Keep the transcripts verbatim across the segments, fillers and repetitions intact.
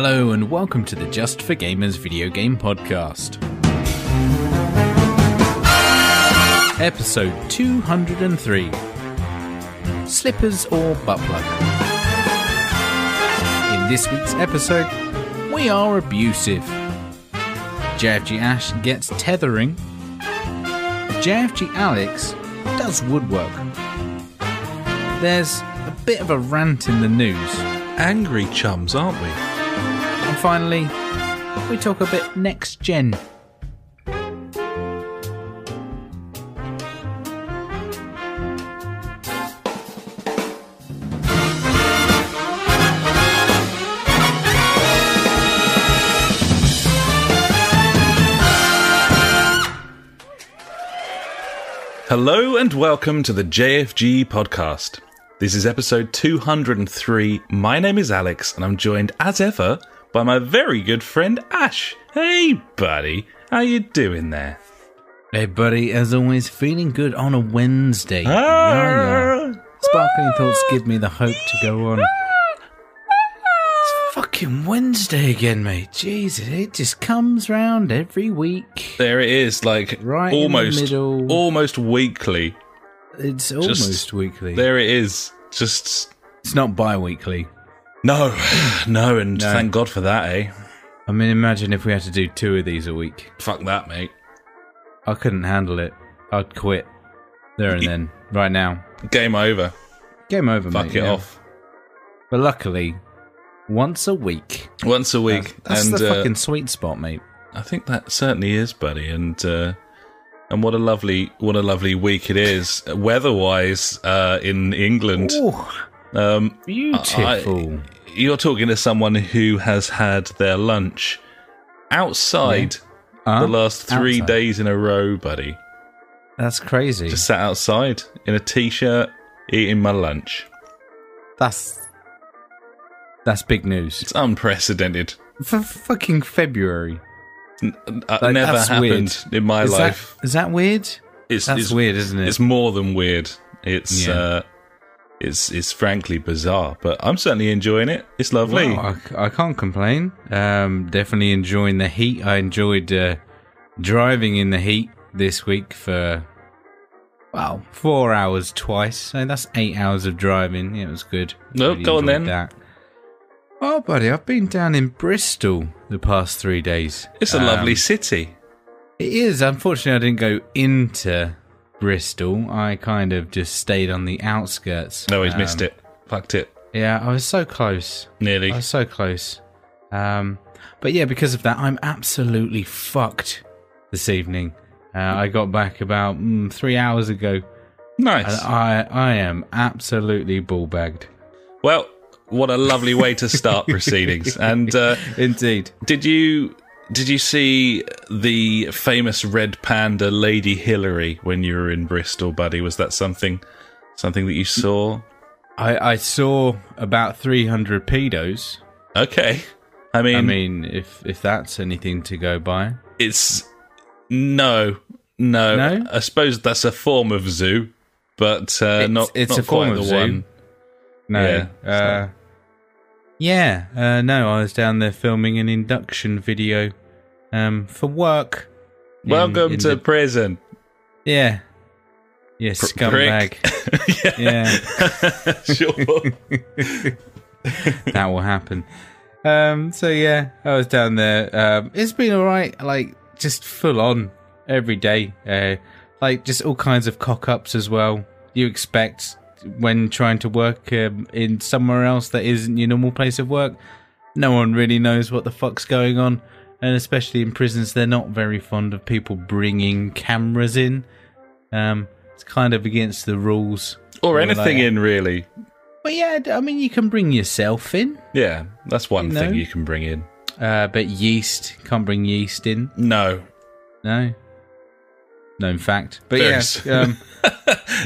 Hello and welcome to the Just for Gamers video game podcast. Episode two hundred three, Slippers or Butt Plug. In this week's episode, we are abusive. J F G Ash gets tethering. J F G Alex does woodwork. There's a bit of a rant in the news. Angry chums, aren't we? And finally, we talk a bit next gen. Hello and welcome to the J F G podcast. This is episode two hundred three. My name is Alex and I'm joined as ever by my very good friend Ash. Hey buddy, how you doing there? Hey buddy, as always, feeling good on a Wednesday. Ah, yeah, yeah. Sparkling ah, thoughts give me the hope to go on. Ah, it's fucking Wednesday again, mate. Jesus, it just comes round every week. There it is, like right almost, almost weekly. It's almost just, weekly. There it is. Just it's not bi-weekly. No, no, and no. Thank God for that, eh? I mean, imagine if we had to do two of these a week. Fuck that, mate. I couldn't handle it. I'd quit. There and then. Right now. Game over. Game over, Fuck mate. Fuck it yeah. off. But luckily, once a week. Once a week. That's, that's and, the uh, fucking sweet spot, mate. I think that certainly is, buddy, and... Uh, And what a lovely, what a lovely week it is, weather-wise uh, in England. Ooh, um, beautiful. I, you're talking to someone who has had their lunch outside yeah. uh, the last three outside. days in a row, buddy. That's crazy. Just sat outside in a t-shirt, eating my lunch. That's that's big news. It's unprecedented for fucking February. N- uh, like, never happened weird. in my is life. That, is that weird? It's, that's it's, weird, isn't it? It's more than weird. It's yeah. uh, it's it's frankly bizarre, but I'm certainly enjoying it. It's lovely. Wow, I, I can't complain. Um, definitely enjoying the heat. I enjoyed uh, driving in the heat this week for well four hours twice. So that's eight hours of driving. Yeah, it was good. No, nope, really go on then. That. Oh, buddy, I've been down in Bristol the past three days. It's a um, lovely city. It is. Unfortunately, I didn't go into Bristol. I kind of just stayed on the outskirts. No, he's um, missed it. Fucked it. Yeah, I was so close. Nearly. I was so close. Um, but yeah, because of that, I'm absolutely fucked this evening. Uh, I got back about mm, three hours ago. Nice. I, I, I am absolutely ball-bagged. Well... What a lovely way to start proceedings. And uh, indeed. Did you did you see the famous red panda Lady Hillary when you were in Bristol, buddy? Was that something something that you saw? I, I saw about three hundred pedos. Okay. I mean I mean if if that's anything to go by. It's no. No. no? I suppose that's a form of zoo, but uh, it's, not it's not a quite form the of zoo. one. No. Yeah. Uh, Yeah, uh, no, I was down there filming an induction video um, for work. In, Welcome in to the... prison. Yeah. Yeah, Pr- scumbag. yeah. yeah. Sure. That will happen. Um, so, yeah, I was down there. Um, it's been all right, like, just full on every day. Uh, like, just all kinds of cock-ups as well. You expect... when trying to work um, in somewhere else that isn't your normal place of work, no one really knows what the fuck's going on, and especially in prisons, they're not very fond of people bringing cameras in. Um, it's kind of against the rules. Or anything like in, really. Well, yeah, I mean, you can bring yourself in. Yeah, that's one you thing know? you can bring in. Uh, but yeast, can't bring yeast in. No. No. Known fact. But yes, yeah, um,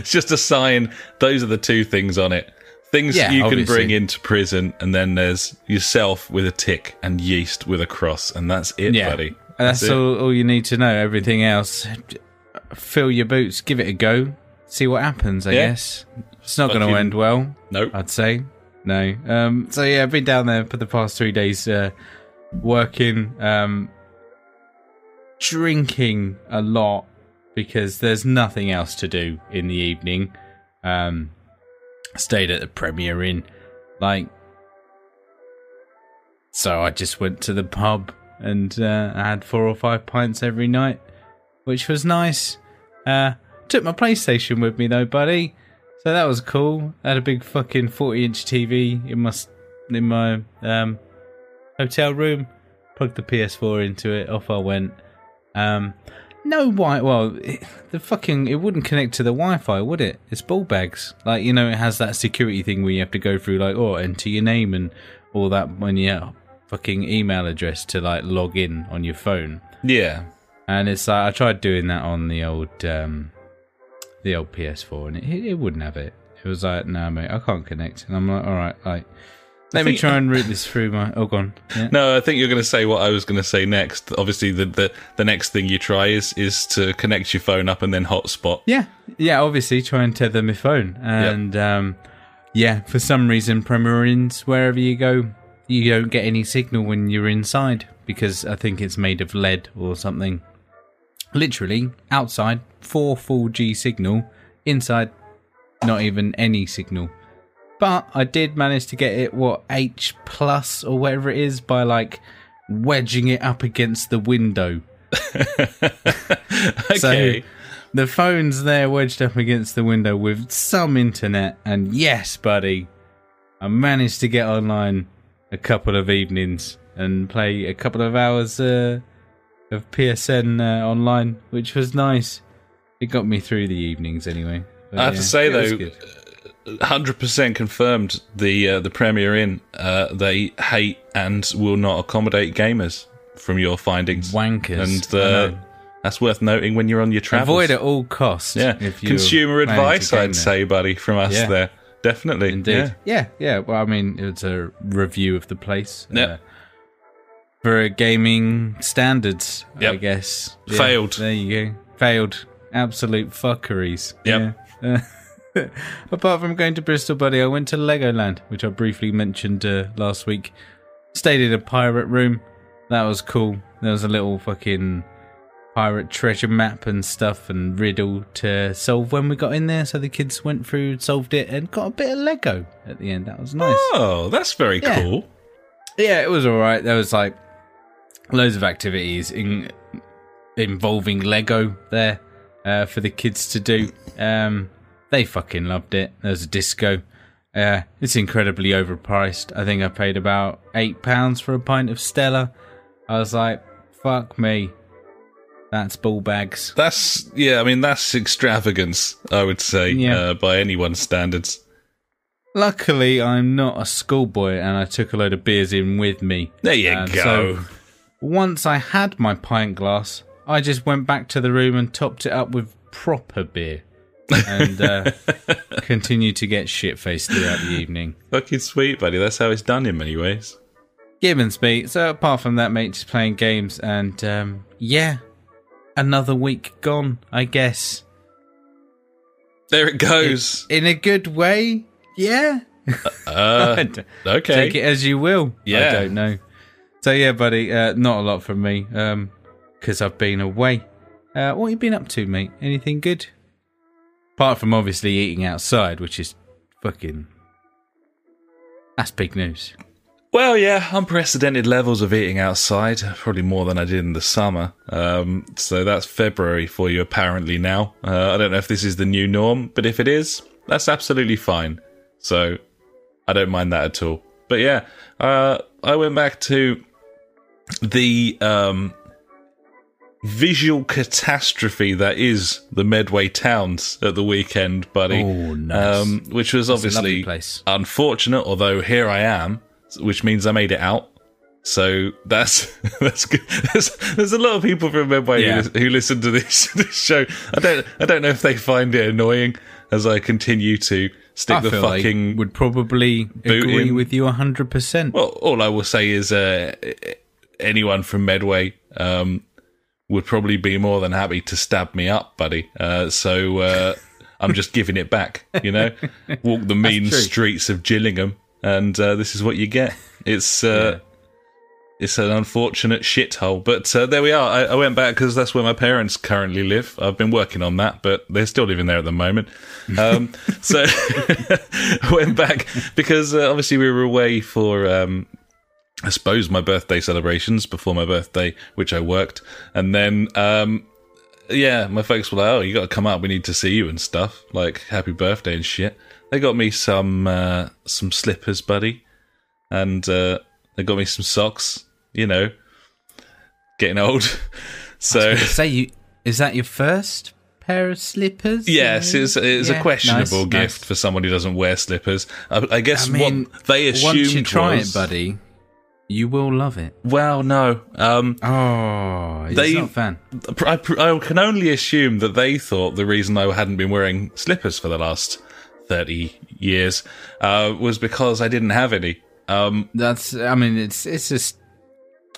it's just a sign. Those are the two things on it. Things yeah, you obviously. can bring into prison, and then there's yourself with a tick and yeast with a cross, and that's it, yeah. buddy. And that's, that's all, all you need to know. Everything else, fill your boots, give it a go, see what happens, I yeah. guess. It's not going to end well, nope. I'd say. no. Um, so yeah, I've been down there for the past three days uh, working, um, drinking a lot because there's nothing else to do in the evening. Um, stayed at the Premier Inn, like, so I just went to the pub and uh, I had four or five pints every night, which was nice. Uh, took my PlayStation with me though, buddy. So that was cool. I had a big fucking forty-inch T V in my in my um, hotel room. Plugged the P S four into it. Off I went. Um, no Wi. Well, it, the fucking it wouldn't connect to the Wi-Fi, would it? It's ball bags. Like, you know, it has that security thing where you have to go through, like, oh, enter your name and all that when your fucking email address to, like, log in on your phone. Yeah. And it's like I tried doing that on the old. Um, The old P S four, and it, it wouldn't have it. It was like, no, nah, mate, I can't connect. And I'm like, all right, like, let me try and route this through my. Oh, gone. Yeah. No, I think you're going to say what I was going to say next. Obviously, the, the the next thing you try is is to connect your phone up and then hotspot. Yeah, yeah. Obviously, try and tether my phone, and yep. um, yeah, for some reason, Premier Inns, wherever you go, you don't get any signal when you're inside because I think it's made of lead or something. Literally outside, four full G signal. Inside, not even any signal. But I did manage to get it what H plus or whatever it is by like wedging it up against the window. Okay. So the phone's there wedged up against the window with some internet, and yes, buddy, I managed to get online a couple of evenings and play a couple of hours. Uh, Of P S N uh, online, which was nice. It got me through the evenings anyway. But, I have yeah, to say though, one hundred percent confirmed. The uh, the Premier Inn, uh, they hate and will not accommodate gamers. From your findings, wankers, and uh, that's worth noting when you're on your travels. Avoid at all costs. Yeah, consumer advice, I'd there. say, buddy, from us yeah. there. Definitely, indeed. Yeah. yeah, yeah. Well, I mean, it's a review of the place. Yeah. Uh, For gaming standards, yep. I guess. Yeah, failed. There you go. Failed. Absolute fuckeries. Yep. Yeah. Uh, apart from going to Bristol, buddy, I went to Legoland, which I briefly mentioned uh, last week. Stayed in a pirate room. That was cool. There was a little fucking pirate treasure map and stuff and riddle to solve when we got in there. So the kids went through, solved it, and got a bit of Lego at the end. That was nice. Oh, that's very yeah. cool. Yeah, it was all right. There was like... loads of activities in, involving Lego there uh, for the kids to do. Um, they fucking loved it. There was a disco. Uh, it's incredibly overpriced. I think I paid about eight pounds for a pint of Stella. I was like, fuck me. That's ball bags. That's, yeah, I mean, that's extravagance, I would say, yeah. uh, by anyone's standards. Luckily, I'm not a schoolboy and I took a load of beers in with me. There you um, go. So, once I had my pint glass, I just went back to the room and topped it up with proper beer and uh, continued to get shit-faced throughout the evening. Fucking sweet, buddy. That's how it's done in many ways. Gibbons beat. So apart from that, mate, just playing games and, um, yeah, another week gone, I guess. There it goes. It, in a good way, yeah. Uh, okay. Take it as you will. Yeah. I don't know. So yeah, buddy, uh, not a lot from me, because um, I've been away. Uh, what have you been up to, mate? Anything good? Apart from obviously eating outside, which is fucking... that's big news. Well, yeah, unprecedented levels of eating outside, probably more than I did in the summer. Um, so that's February for you apparently now. Uh, I don't know if this is the new norm, but if it is, that's absolutely fine. So I don't mind that at all. But yeah, uh, I went back to... the um, visual catastrophe that is the Medway Towns at the weekend, buddy. Oh, nice. Um, which was That's obviously unfortunate, although here I am, which means I made it out. So that's that's good. There's, there's a lot of people from Medway yeah. who, who listen to this, this show. I don't I don't know if they find it annoying as I continue to stick I the feel fucking like would probably boot agree in. With you one hundred percent. Well, all I will say is. Uh, anyone from Medway um, would probably be more than happy to stab me up, buddy. Uh, so uh, I'm just giving it back, you know? Walk the mean streets of Gillingham and uh, this is what you get. It's uh, yeah. It's an unfortunate shithole, but uh, there we are. I, I went back because that's where my parents currently live. I've been working on that, but they're still living there at the moment. Um, so I went back because uh, obviously we were away for, um, I suppose, my birthday celebrations before my birthday, which I worked. And then, um, yeah, my folks were like, oh, you got to come up. We need to see you and stuff. Like, happy birthday and shit. They got me some uh, some slippers, buddy. And uh, they got me some socks. You know, getting old. So, say you is that your first pair of slippers? Yes, it's it's yeah. a questionable nice, gift nice. for someone who doesn't wear slippers. I, I guess I mean, what they assumed once you try was, it, buddy, you will love it. Well, no, um, oh, he's they, not a fan. I, I can only assume that they thought the reason I hadn't been wearing slippers for the last thirty years uh, was because I didn't have any. Um, That's, I mean, it's it's just.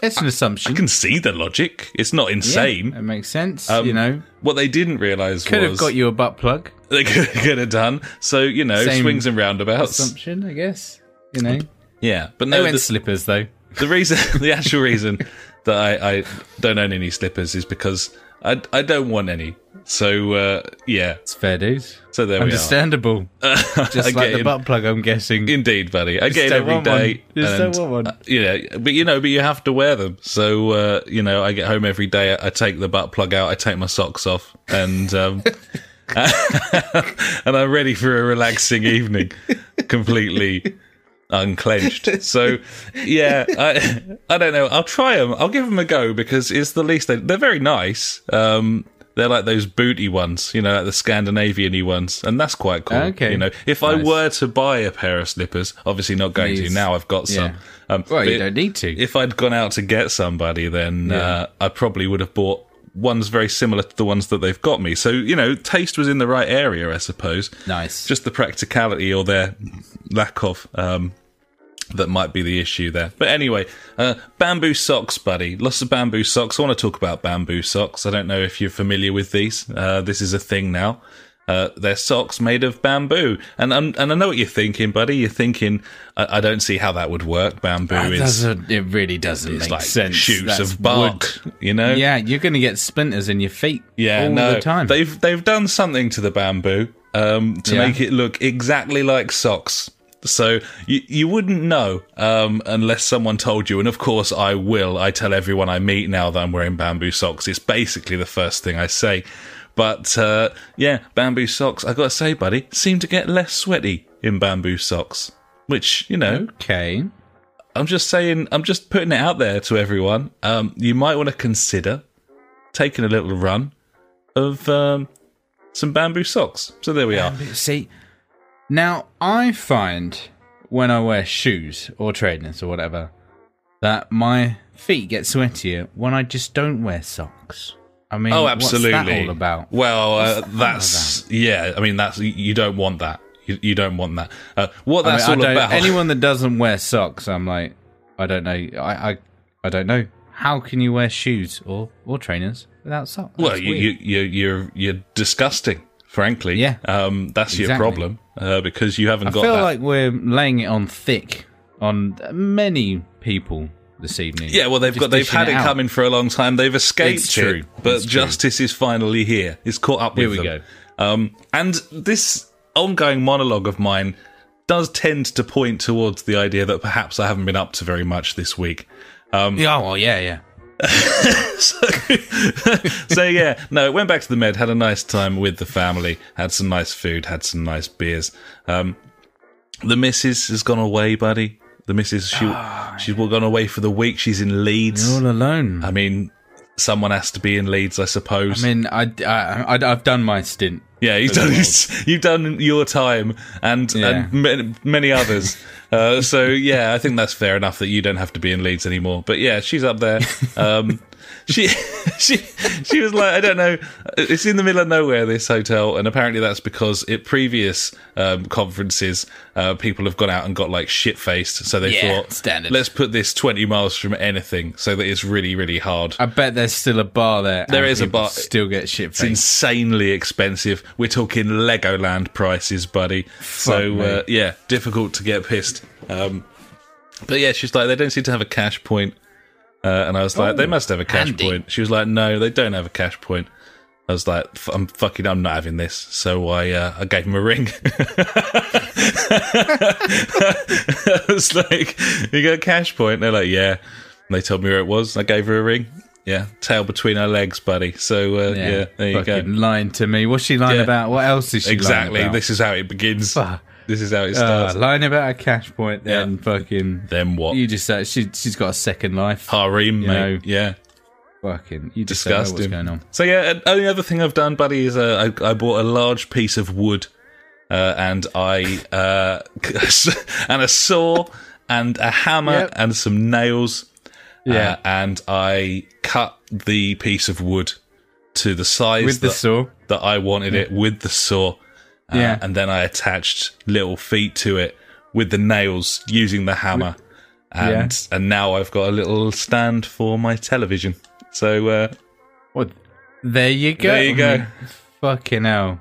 It's an assumption. I can see the logic. It's not insane. Yeah, it makes sense, um, you know. What they didn't realise was... Could have got you a butt plug. They could, could have done. So, you know, same swings and roundabouts. Assumption, I guess. You know. Yeah. But no, they went the slippers, though. The reason, the actual reason that I, I don't own any slippers is because I, I don't want any. So, uh, yeah. It's fair dues. So there we are. Understandable. Just like the in, butt plug, I'm guessing. Indeed, buddy. I get it every day. Just don't want one. Uh, you know, but, you know, but you have to wear them. So, uh, you know, I get home every day, I take the butt plug out, I take my socks off, and um, and I'm ready for a relaxing evening. Completely unclenched. So, yeah, I, I don't know. I'll try them. I'll give them a go because it's the least. They, they're very nice. Um They're like those booty ones, you know, like the Scandinavian-y ones, and that's quite cool. Okay. You know, if nice. I were to buy a pair of slippers, obviously not going Please. to. Now I've got some. Yeah. Um, well, you don't need to. If I'd gone out to get somebody, then yeah. uh, I probably would have bought ones very similar to the ones that they've got me. So, you know, taste was in the right area, I suppose. Nice. Just the practicality or their lack of um, that might be the issue there. But anyway, uh, bamboo socks, buddy. Lots of bamboo socks. I want to talk about bamboo socks. I don't know if you're familiar with these. Uh, this is a thing now. Uh, they're socks made of bamboo. And um, and I know what you're thinking, buddy. You're thinking, I, I don't see how that would work. Bamboo that is... It really doesn't it's make like sense. Shoots That's of bark, wood. You know? Yeah, you're going to get splinters in your feet yeah, all no, the time. They've, they've done something to the bamboo um, to yeah. make it look exactly like socks. So you you wouldn't know um, unless someone told you. And of course I will. I tell everyone I meet now that I'm wearing bamboo socks. It's basically the first thing I say. But uh, yeah, bamboo socks, I got to say, buddy, seem to get less sweaty in bamboo socks. Which, you know. Okay. I'm just saying, I'm just putting it out there to everyone. Um, you might want to consider taking a little run of um, some bamboo socks. So there we bamboo, are. See... Now, I find when I wear shoes or trainers or whatever that my feet get sweatier when I just don't wear socks. I mean, oh, absolutely. What's that all about? Well, uh, that that's, about? yeah, I mean, that's you don't want that. You, you don't want that. Uh, what that's I mean, all about. Anyone that doesn't wear socks, I'm like, I don't know. I, I, I don't know. How can you wear shoes or, or trainers without socks? Well, you, you, you, you're, you're disgusting. Frankly, yeah, um, that's exactly. your problem uh, because you haven't I got. I feel that. like we're laying it on thick on many people this evening. Yeah, well, they've just got they've had it out. coming for a long time. They've escaped it's true. it, but it's justice true. is finally here. It's caught up with them. Here we them. go. Um, and this ongoing monologue of mine does tend to point towards the idea that perhaps I haven't been up to very much this week. Um, yeah, well, yeah, yeah. so, so yeah, no, went back to the Med, had a nice time with the family, had some nice food, had some nice beers. Um, the missus has gone away, buddy. The missus, she, oh, she's yeah. gone away for the week. She's in Leeds. You're all alone. I mean, someone has to be in Leeds, I suppose. I mean, I, I, I, I've done my stint. Yeah, you've done, you've done your time and, yeah. and many others. Uh, so, yeah, I think that's fair enough that you don't have to be in Leeds anymore. But, yeah, she's up there. Um, she she she was like, I don't know, it's in the middle of nowhere, this hotel, and apparently that's because at previous um, conferences uh, people have gone out and got like shit faced, so they yeah, thought standard. Let's put this twenty miles from anything so that it's really really hard. I bet there's still a bar there. There is a bar. Still get shit faced. It's insanely expensive. We're talking Legoland prices, buddy. Fuck so uh, yeah, difficult to get pissed. Um, but yeah, she's like, they don't seem to have a cash point. Uh, and I was like, oh, they must have a cash handy. point. She was like, no, they don't have a cash point. I was like, I'm fucking, I'm not having this. So I, uh, I gave him a ring. I was like, you got a cash point? And they're like, yeah. And they told me where it was. I gave her a ring. Yeah, tail between her legs, buddy. So uh, yeah, yeah, there you go. Lying to me. What's she lying yeah. about? What else is she exactly. lying about? Exactly. This is how it begins. Fuck. This is how it starts. Uh, lying about a cash point, then yeah. fucking. Then what? You just say she, she's got a second life. Harem, mate. Know. Yeah. Fucking. You just don't know what's going on. So, yeah, only other thing I've done, buddy, is uh, I, I bought a large piece of wood uh, and I. Uh, and a saw and a hammer yep. and some nails. Yeah. Uh, and I cut the piece of wood to the size with that, the saw. that I wanted it with the saw. Uh, yeah. And then I attached little feet to it with the nails using the hammer. And yeah. and now I've got a little stand for my television. So, uh... Well, there you go. There you go. Man. Fucking hell.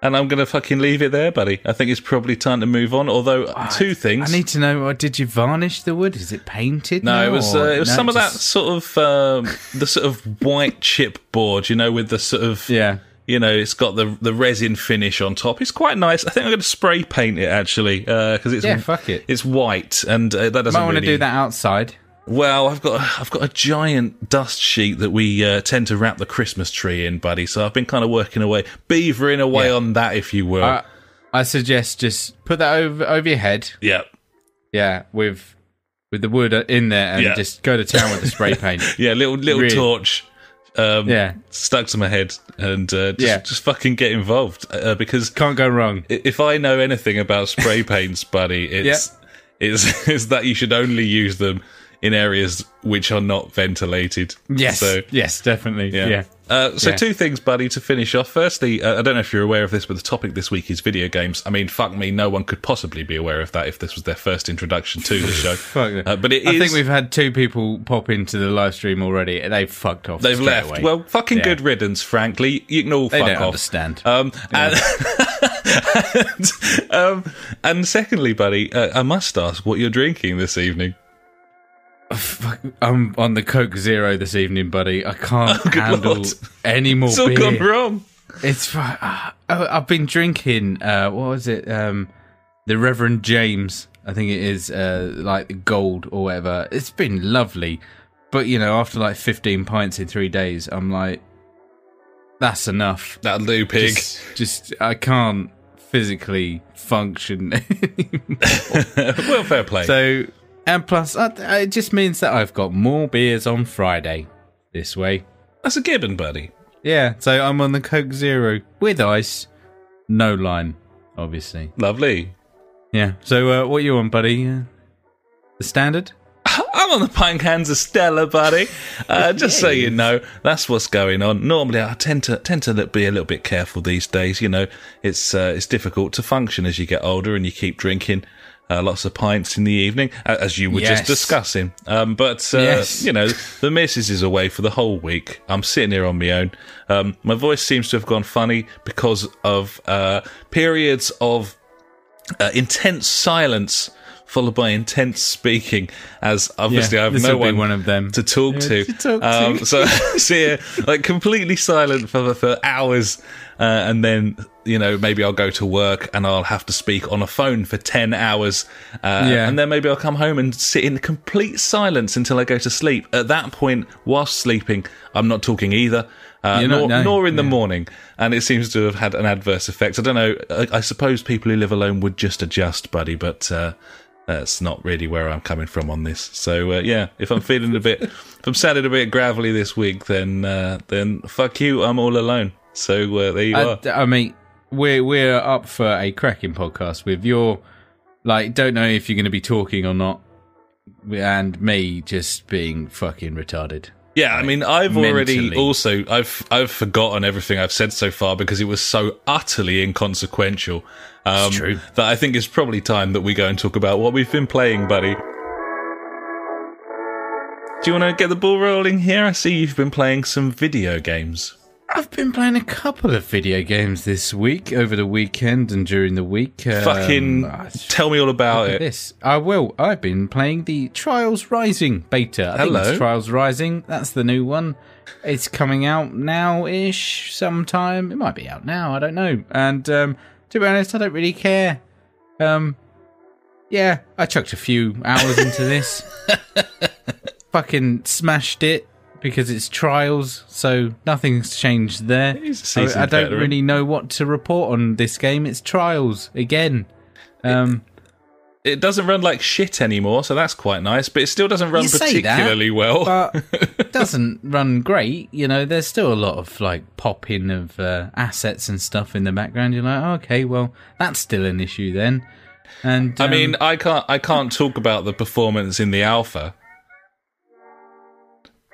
And I'm going to fucking leave it there, buddy. I think it's probably time to move on. Although, oh, two things. I need to know, did you varnish the wood? Is it painted? No, now, it was, uh, it was no, some just... of that sort of, um, the sort of white chipboard, you know, with the sort of... yeah. You know, it's got the the resin finish on top. It's quite nice. I think I'm going to spray paint it, actually, because uh, it's yeah, fuck it. It's white, and uh, that doesn't. Might want really... to do that outside. Well, I've got I've got a giant dust sheet that we uh, tend to wrap the Christmas tree in, buddy. So I've been kind of working away, beavering away yeah. on that, if you will. Uh, I suggest just put that over over your head. Yeah, yeah, with with the wood in there, and yeah. just go to town with the spray paint. yeah, little little really. torch. Um, yeah, stuck to my head, and uh, just, yeah. just fucking get involved uh, because can't go wrong. If I know anything about spray paints, buddy, it's yeah. it's is that you should only use them in areas which are not ventilated. Yes, so, yes, definitely. Yeah. yeah. Uh, so yeah. two things, buddy, to finish off. Firstly, uh, I don't know if you're aware of this, but the topic this week is video games. I mean, fuck me, no one could possibly be aware of that if this was their first introduction to the show. fuck uh, but it I is, think we've had two people pop into the live stream already, and they've fucked off. They've left. Away. Well, fucking yeah. good riddance, frankly. You can all they fuck don't off. Understand. Um, yeah. and, and, um, and secondly, buddy, uh, I must ask what you're drinking this evening. I'm on the Coke Zero this evening, buddy. I can't oh, handle Lord. any more it's beer. It's all gone wrong. It's uh, I've been drinking, uh, what was it? Um, the Reverend James, I think it is, uh, like gold or whatever. It's been lovely. But, you know, after like fifteen pints in three days, I'm like, that's enough. That'll do, pig. Just, just I can't physically function anymore. Well, fair play. So... And plus, it just means that I've got more beers on Friday this way. That's a gibbon, buddy. Yeah, so I'm on the Coke Zero with ice, no lime, obviously. Lovely. Yeah, so uh, what are you on, buddy? Uh, the standard? I'm on the pint cans of Stella, buddy. Uh, just yes. so you know, that's what's going on. Normally, I tend to tend to be a little bit careful these days. You know, it's uh, it's difficult to function as you get older and you keep drinking. Uh, lots of pints in the evening, as you were yes. just discussing. Um, but, uh, yes. you know, the missus is away for the whole week. I'm sitting here on my own. Um, my voice seems to have gone funny because of uh, periods of uh, intense silence followed by intense speaking, as obviously yeah, I have no one, one of them. to talk yeah, to. To, talk um, to. So, so yeah, like completely silent for, for hours. Uh, and then, you know, maybe I'll go to work and I'll have to speak on a phone for ten hours. Uh, yeah. And then maybe I'll come home and sit in complete silence until I go to sleep. At that point, whilst sleeping, I'm not talking either, uh, nor, nor in yeah. the morning. And it seems to have had an adverse effect. I don't know. I, I suppose people who live alone would just adjust, buddy, but uh, that's not really where I'm coming from on this. So, uh, yeah, if I'm feeling a bit, if I'm sounding a bit gravelly this week, then uh, then fuck you, I'm all alone. So uh, there you I, are. I mean, we're we're up for a cracking podcast with your, like, don't know if you're going to be talking or not, and me just being fucking retarded. Yeah, like, I mean, I've mentally. already also I've I've forgotten everything I've said so far because it was so utterly inconsequential. Um, it's true. That I think it's probably time that we go and talk about what we've been playing, buddy. Do you want to get the ball rolling here? I see you've been playing some video games. I've been playing a couple of video games this week, over the weekend and during the week. Um, Fucking tell me all about it. This. I will. I've been playing the Trials Rising beta. I Hello. think it's Trials Rising. That's the new one. It's coming out now-ish sometime. It might be out now. I don't know. And um, to be honest, I don't really care. Um, yeah, I chucked a few hours into this. Fucking smashed it because it's Trials, so nothing's changed there. I, I don't really know what to report on this game. It's Trials again. Um, it, it doesn't run like shit anymore, so that's quite nice. But it still doesn't run particularly that, well. But it doesn't run great. You know, there's still a lot of like popping of uh, assets and stuff in the background. You're like, oh, okay, well, that's still an issue then. And um, I mean, I can't, I can't talk about the performance in the alpha.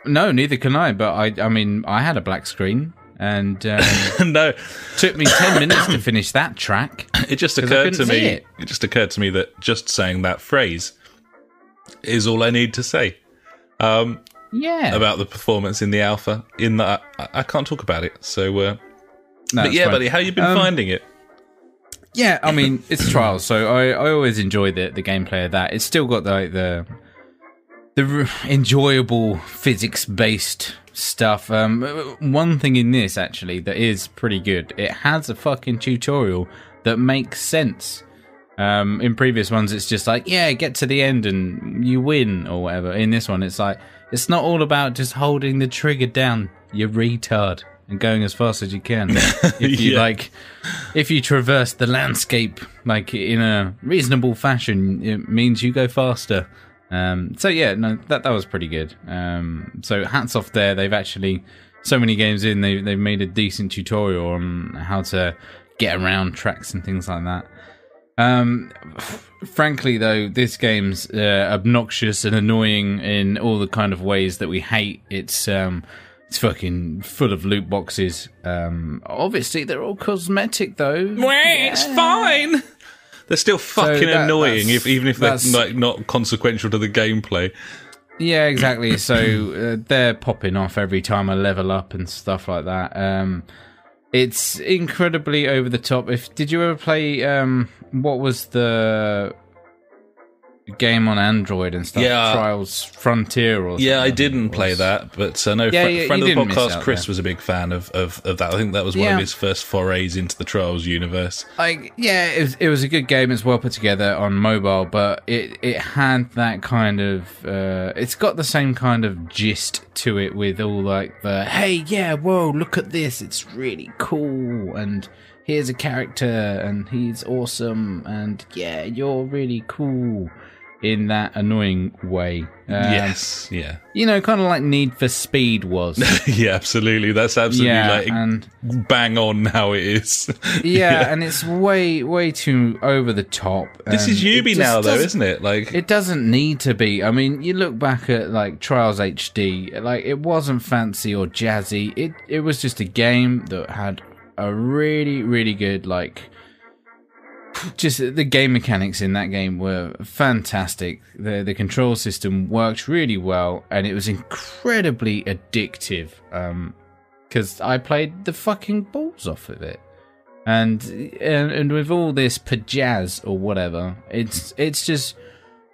No, neither can I, but I I mean, I had a black screen, and um, no, took me ten minutes to finish that track. It just occurred to me, it. it just occurred to me that just saying that phrase is all I need to say um, yeah. about the performance in the alpha, in that I, I can't talk about it, so... Uh, no, but yeah, fine. buddy, how you been um, finding it? Yeah, I mean, it's Trials, so I, I always enjoy the, the gameplay of that. It's still got the... the The enjoyable physics-based stuff. Um, one thing in this, actually, that is pretty good. It has a fucking tutorial that makes sense. Um, in previous ones, it's just like, yeah, get to the end and you win or whatever. In this one, it's like, it's not all about just holding the trigger down, you retard, and going as fast as you can. If you yeah. like, if you traverse the landscape like in a reasonable fashion, it means you go faster. Um, so yeah, no, that that was pretty good. Um, so hats off there. They've actually, so many games in, they they've made a decent tutorial on how to get around tracks and things like that. Um, f- frankly though, this game's uh, obnoxious and annoying in all the kind of ways that we hate. It's um, it's fucking full of loot boxes. Um, obviously they're all cosmetic though. Wait, yeah. It's fine. They're still fucking so that, annoying, if, even if they're like not consequential to the gameplay. Yeah, exactly. So uh, they're popping off every time I level up and stuff like that. Um, it's incredibly over the top. If did you ever play um, what was the game on Android and stuff? Yeah. Trials Frontier or something. Yeah, I didn't I play that, but I uh, know yeah, fr- yeah, friend of the podcast Chris there. was a big fan of, of, of that. I think that was one yeah. of his first forays into the Trials universe. Like, yeah, it was, it was a good game. It's well put together on mobile, but it, it had that kind of... Uh, it's got the same kind of gist to it with all like the, hey, yeah, whoa, look at this. It's really cool and... Here's a character, and he's awesome, and yeah, you're really cool in that annoying way. Um, yes, yeah. You know, kind of like Need for Speed was. yeah, absolutely. That's absolutely yeah, like and, bang on how it is. yeah, yeah, and it's way, way too over the top. This is Ubi now, though, isn't it? Like, it doesn't need to be. I mean, you look back at like Trials H D, like it wasn't fancy or jazzy. It it was just a game that had. A really, really good, like, just the game mechanics in that game were fantastic. The the control system worked really well, and it was incredibly addictive. Um, because I played the fucking balls off of it, and and and with all this pajazz or whatever, it's it's just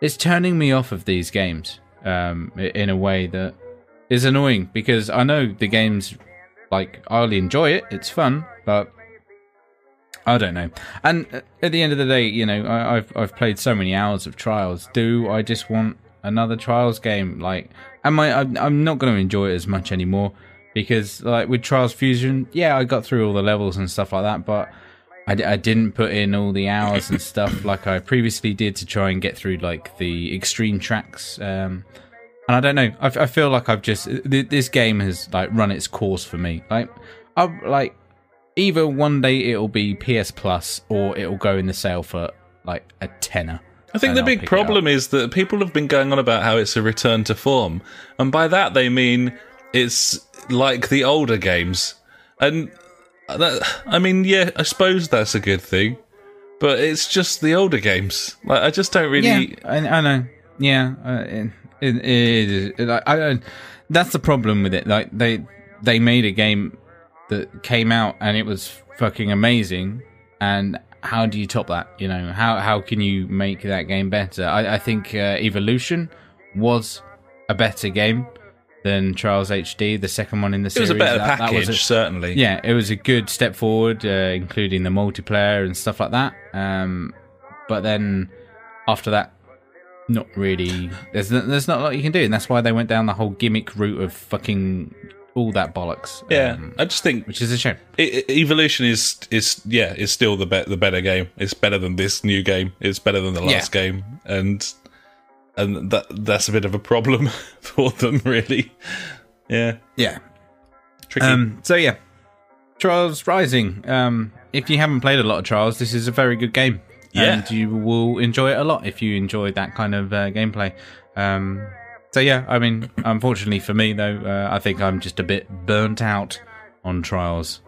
it's turning me off of these games. Um, in a way that is annoying because I know the game's. Like, I'll enjoy it, it's fun, but I don't know. And at the end of the day, you know, I, I've I've played so many hours of Trials. Do I just want another Trials game? Like, am I? I'm, I'm not going to enjoy it as much anymore because, like, with Trials Fusion, yeah, I got through all the levels and stuff like that, but I, I didn't put in all the hours and stuff like I previously did to try and get through like the extreme tracks. Um, And I don't know. I, I feel like I've just th- this game has like run its course for me. Like, I like either one day it'll be P S Plus or it'll go in the sale for like a tenner. I think the big problem is that people have been going on about how it's a return to form, and by that they mean it's like the older games. And that, I mean, yeah, I suppose that's a good thing, but it's just the older games. Like, I just don't really. Yeah, I, I know. Yeah, uh, it, it, it, it, I, I, that's the problem with it. Like, they they made a game that came out and it was fucking amazing. And how do you top that? You know, how how can you make that game better? I, I think uh, Evolution was a better game than Trials H D, the second one in the series. It was a better that, package, that was a, certainly. Yeah, it was a good step forward, uh, including the multiplayer and stuff like that. Um, but then after that, not really. There's there's not a lot you can do, and that's why they went down the whole gimmick route of fucking all that bollocks. Yeah, um, I just think, which is a shame. It, Evolution is is yeah, it's still the be- the better game. It's better than this new game. It's better than the last yeah. game, and. And that that's a bit of a problem for them, really. Yeah. Yeah. Tricky. Um, so, yeah. Trials Rising. Um, if you haven't played a lot of Trials, this is a very good game. Yeah. And you will enjoy it a lot if you enjoy that kind of uh, gameplay. Um, so, yeah. I mean, unfortunately for me, though, uh, I think I'm just a bit burnt out on Trials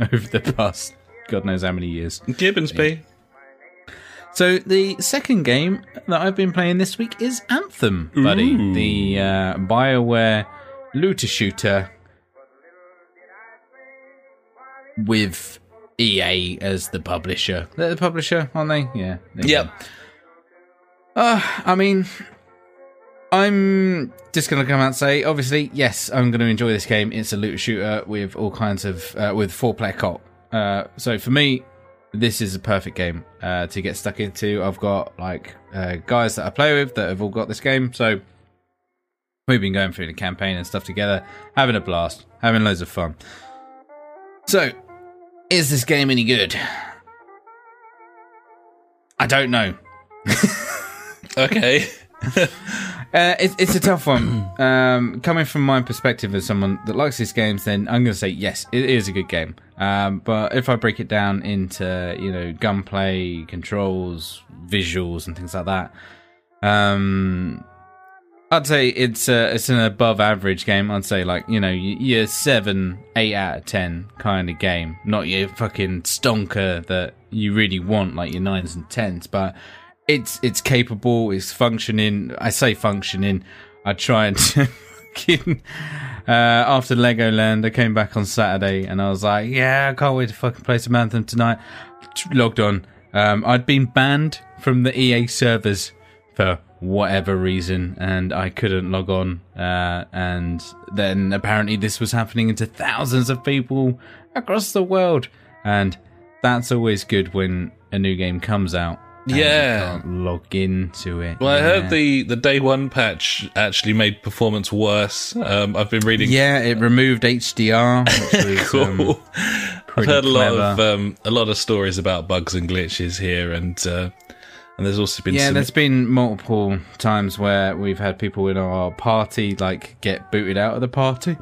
over the past God knows how many years. Gibbonsby. So the second game that I've been playing this week is Anthem, buddy. Ooh. The uh, BioWare looter shooter with E A as the publisher. They're the publisher, aren't they? Yeah. Yep. Uh, I mean, I'm just going to come out and say, obviously, yes, I'm going to enjoy this game. It's a looter shooter with all kinds of, uh, with four-player co-op. Uh, so for me, this is a perfect game uh, to get stuck into. I've got like uh, guys that I play with that have all got this game, so we've been going through the campaign and stuff together, having a blast, having loads of fun. So, is this game any good? I don't know. Okay. uh, it, it's a tough one. Um, coming from my perspective as someone that likes these games, then I'm going to say yes, it is a good game. Um, but if I break it down into, you know, gunplay, controls, visuals, and things like that, um, I'd say it's a, it's an above average game. I'd say, like, you know, your seven, eight out of ten kind of game, not your fucking stonker that you really want, like your nines and tens. But it's it's capable, it's functioning. I say functioning. I try and. Uh, after Legoland, I came back on Saturday and I was like, yeah, I can't wait to fucking play some Anthem tonight. Logged on. Um, I'd been banned from the E A servers for whatever reason and I couldn't log on. Uh, and then apparently this was happening to thousands of people across the world. And that's always good when a new game comes out. Yeah, you can't log into it. Well, yeah. I heard the, the day one patch actually made performance worse. Um, I've been reading. Yeah, it removed H D R. Which was, cool. Um, I've heard a clever. lot of um, a lot of stories about bugs and glitches here, and uh, and there's also been yeah, some... there's been multiple times where we've had people in our party like get booted out of the party,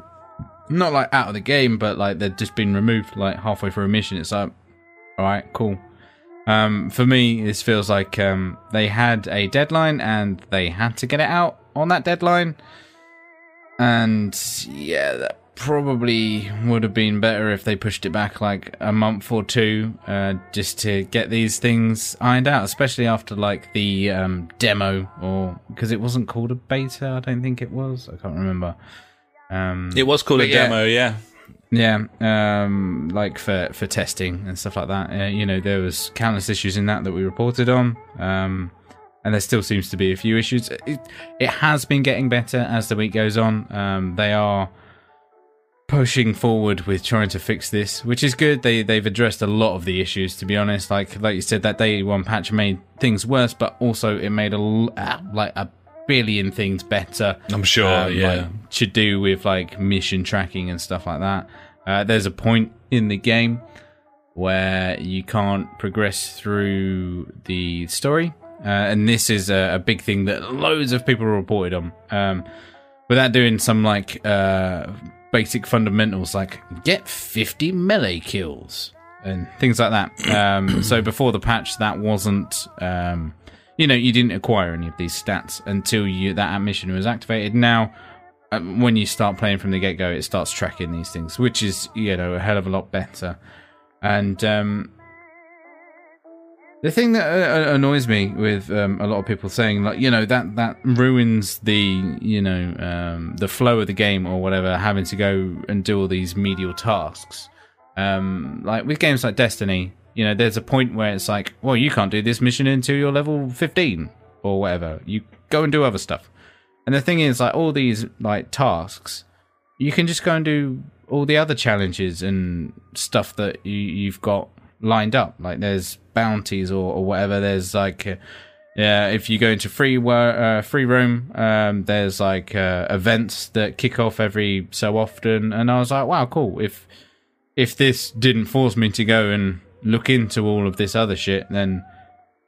not like out of the game, but like they've just been removed like halfway through a mission. It's like, all right, cool. Um, for me, this feels like um, they had a deadline and they had to get it out on that deadline. And yeah, that probably would have been better if they pushed it back like a month or two uh, just to get these things ironed out, especially after like the um, demo or because it wasn't called a beta. I don't think it was. I can't remember. Um, it was called a yeah. demo, yeah. Yeah, um, like for, for testing and stuff like that. Uh, you know, there was countless issues in that that we reported on, um, and there still seems to be a few issues. It, it has been getting better as the week goes on. Um, they are pushing forward with trying to fix this, which is good. They, they've addressed a lot of the issues, to be honest. Like like you said, that day one patch made things worse, but also it made a like a billion things better. I'm sure, um, yeah. Like, to do with like mission tracking and stuff like that. Uh, there's a point in the game where you can't progress through the story, uh, and this is a, a big thing that loads of people reported on. Um, without doing some like uh, basic fundamentals, like get fifty melee kills and things like that. Um, so before the patch, that wasn't. Um, You know, you didn't acquire any of these stats until you, that mission was activated. Now, um, when you start playing from the get-go, it starts tracking these things, which is, you know, a hell of a lot better. And um, the thing that uh, annoys me with um, a lot of people saying, like, you know, that that ruins the, you know, um, the flow of the game or whatever, having to go and do all these medial tasks. Um, like with games like Destiny, you know, there's a point where it's like, well, you can't do this mission until you're level fifteen or whatever. You go and do other stuff. And the thing is, like, all these like tasks, you can just go and do all the other challenges and stuff that you, you've got lined up. Like, there's bounties or, or whatever. There's like, uh, if you go into free uh, free roam, um, there's like uh, events that kick off every so often. And I was like, wow, cool. If if this didn't force me to go and look into all of this other shit, then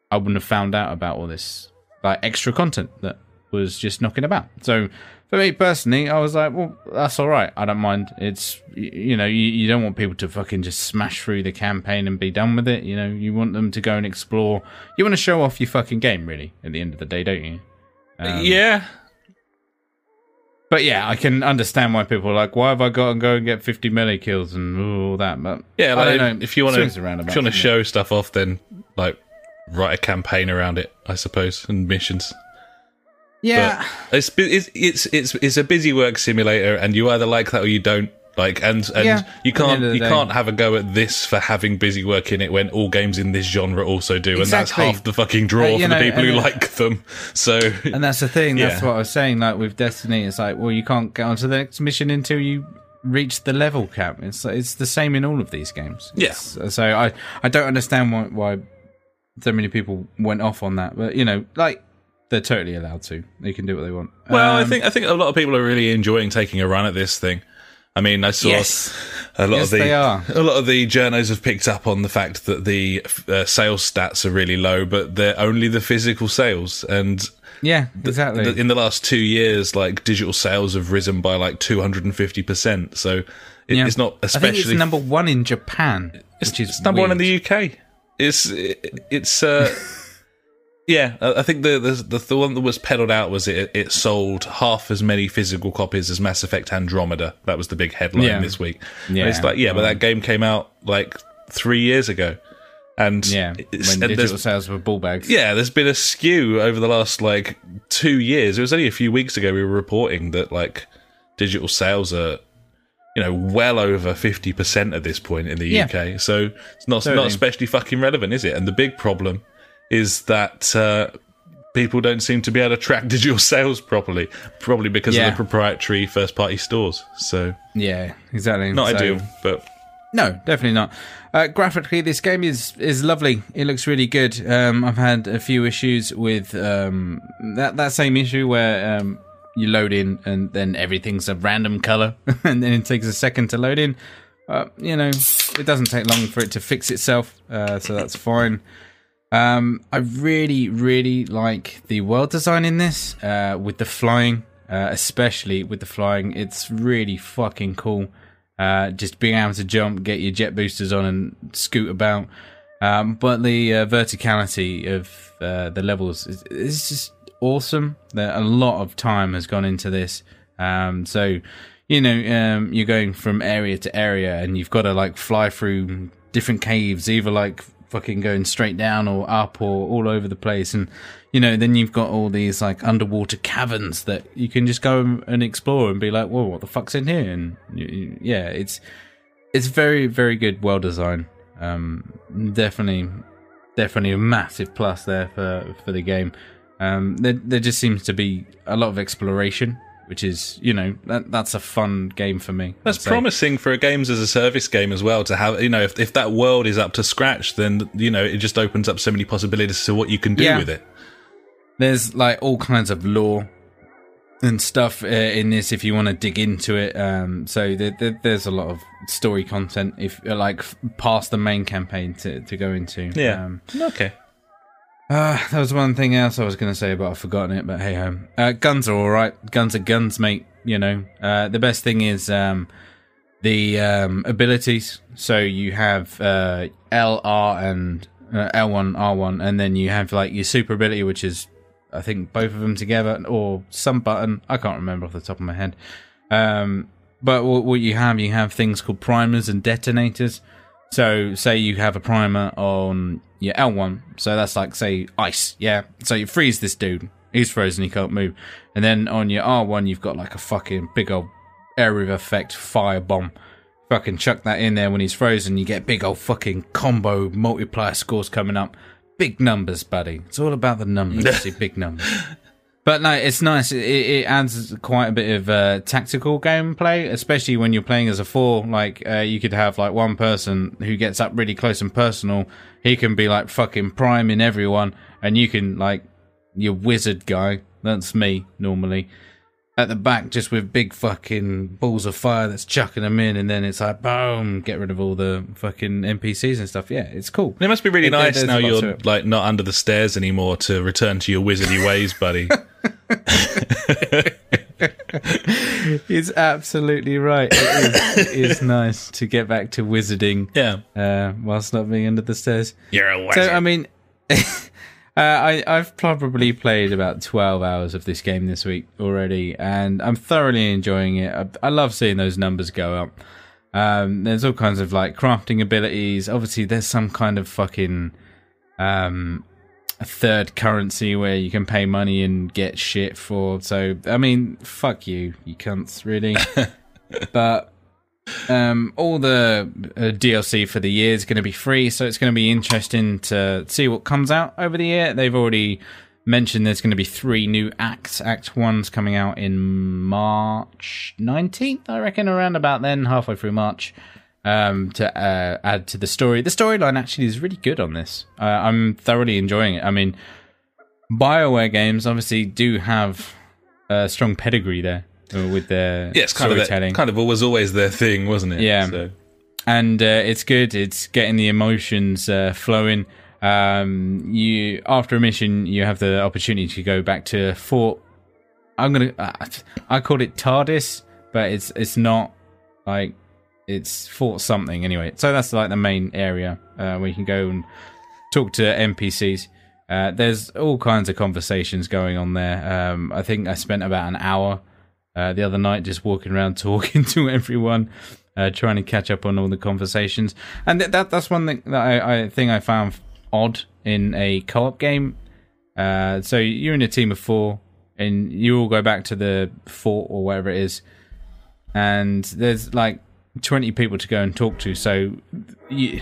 I wouldn't have found out about all this like extra content that was just knocking about. So for me personally, I was like, well, that's all right. I don't mind. It's, you know, you, you don't want people to fucking just smash through the campaign and be done with it. You know, you want them to go and explore. You want to show off your fucking game, really, at the end of the day, don't you? Um, yeah. But yeah, I can understand why people are like, why have I got to go and get fifty melee kills and all that? But yeah, like, I don't know. If you want to, if you want to show stuff off, then like write a campaign around it, I suppose, and missions. Yeah, but it's it's it's it's a busy work simulator, and you either like that or you don't like, and and yeah, you can't you day. can't have a go at this for having busy work in it when all games in this genre also do, exactly. And that's half the fucking draw uh, for know, the people who it, like them. So and that's the thing. That's yeah. what I was saying. Like with Destiny, it's like, well, you can't get onto the next mission until you reach the level cap. It's it's the same in all of these games. Yes. Yeah. So I I don't understand why why so many people went off on that, but you know, like. They're totally allowed to. They can do what they want. Well, um, I think I think a lot of people are really enjoying taking a run at this thing. I mean, I saw yes. a lot yes, of the they are. a lot of the journos have picked up on the fact that the uh, sales stats are really low, but they're only the physical sales. And yeah, exactly. Th- th- in the last two years, like digital sales have risen by like two hundred and fifty percent. So it, yeah. it's not especially. I think it's number one in Japan. It's, which is it's number weird. one in the U K. It's it, it's. Uh, Yeah, I think the, the the one that was peddled out was it, it sold half as many physical copies as Mass Effect Andromeda. That was the big headline yeah. this week. Yeah, and it's like, yeah, but that game came out like three years ago, and yeah, when and digital sales were ball bags. Yeah, there's been a skew over the last like two years. It was only a few weeks ago we were reporting that like digital sales are, you know, well over fifty percent at this point in the yeah. U K. So it's not totally. not especially fucking relevant, is it? And the big problem is that uh, people don't seem to be able to track digital sales properly, probably because yeah. of the proprietary first-party stores. So yeah, exactly. Not so, ideal, but... No, definitely not. Uh, graphically, this game is is lovely. It looks really good. Um, I've had a few issues with um, that, that same issue where um, you load in and then everything's a random colour and then it takes a second to load in. Uh, you know, it doesn't take long for it to fix itself, uh, so that's fine. Um, I really, really like the world design in this, uh, with the flying, uh, especially with the flying. It's really fucking cool. Uh, just being able to jump, get your jet boosters on and scoot about. Um, but the uh, verticality of uh, the levels is, is just awesome. There, a lot of time has gone into this. Um, so, you know, um, you're going from area to area and you've got to like fly through different caves, either like fucking going straight down or up or all over the place. And you know, then you've got all these like underwater caverns that you can just go and explore and be like, whoa, what the fuck's in here? And yeah, it's it's very, very good world design. Um definitely definitely a massive plus there for for the game. Um there, there just seems to be a lot of exploration, which is, you know, that that's a fun game for me. That's promising for a games as a service game as well, to have, you know, if if that world is up to scratch, then, you know, it just opens up so many possibilities to what you can do yeah. with it. There's like all kinds of lore and stuff uh, in this if you want to dig into it. Um, so there, there, there's a lot of story content, if like past the main campaign to, to go into. Yeah. Um, okay. Uh, that was one thing else I was going to say, but I've forgotten it, but hey ho. Uh, guns are alright. Guns are guns, mate, you know. Uh, the best thing is um, the um, abilities. So you have uh, L, R, and uh, L one, R one, and then you have like your super ability, which is I think both of them together, or some button. I can't remember off the top of my head. Um, but what you have, you have things called primers and detonators. So say you have a primer on your L one. So that's like, say, ice. Yeah. So you freeze this dude. He's frozen. He can't move. And then on your R one, you've got like a fucking big old area effect firebomb. Fucking chuck that in there when he's frozen. You get big old fucking combo multiplier scores coming up. Big numbers, buddy. It's all about the numbers. You see big numbers. But no, it's nice. It, it adds quite a bit of uh, tactical gameplay, especially when you're playing as a four. Like, uh, you could have like one person who gets up really close and personal. He can be like fucking priming everyone, and you can like your wizard guy. That's me normally at the back, just with big fucking balls of fire that's chucking them in, and then it's like boom, get rid of all the fucking N P Cs and stuff. Yeah, it's cool. It must be really it, nice now you're like not under the stairs anymore to return to your wizardy ways, buddy. It's absolutely right. It is, it is nice to get back to wizarding. Yeah, uh, whilst not being under the stairs. You're a wizard. So I mean, uh, I, I've probably played about twelve hours of this game this week already, and I'm thoroughly enjoying it. I, I love seeing those numbers go up. Um, there's all kinds of like crafting abilities. Obviously, there's some kind of fucking um. a third currency where you can pay money and get shit for. So, I mean, fuck you, you cunts, really. But um, all the uh, D L C for the year is going to be free, so it's going to be interesting to see what comes out over the year. They've already mentioned there's going to be three new acts. Act one's coming out in March nineteenth, I reckon, around about then, halfway through March. Um, to uh, add to the story. The storyline actually is really good on this. Uh, I'm thoroughly enjoying it. I mean, BioWare games obviously do have a strong pedigree there with their yeah, it's kind storytelling. Of that, kind of was always their thing, wasn't it? Yeah. So. And uh, it's good. It's getting the emotions uh, flowing. Um, you after a mission, you have the opportunity to go back to Fort. I'm gonna. Uh, I called it TARDIS, but it's it's not like. It's Fort something anyway. So that's like the main area uh, where you can go and talk to N P Cs. Uh, there's all kinds of conversations going on there. Um, I think I spent about an hour uh, the other night just walking around talking to everyone, uh, trying to catch up on all the conversations. And th- that that's one thing that I, I think I found odd in a co-op game. Uh, so you're in a team of four and you all go back to the fort or wherever it is. And there's like twenty people to go and talk to, so you,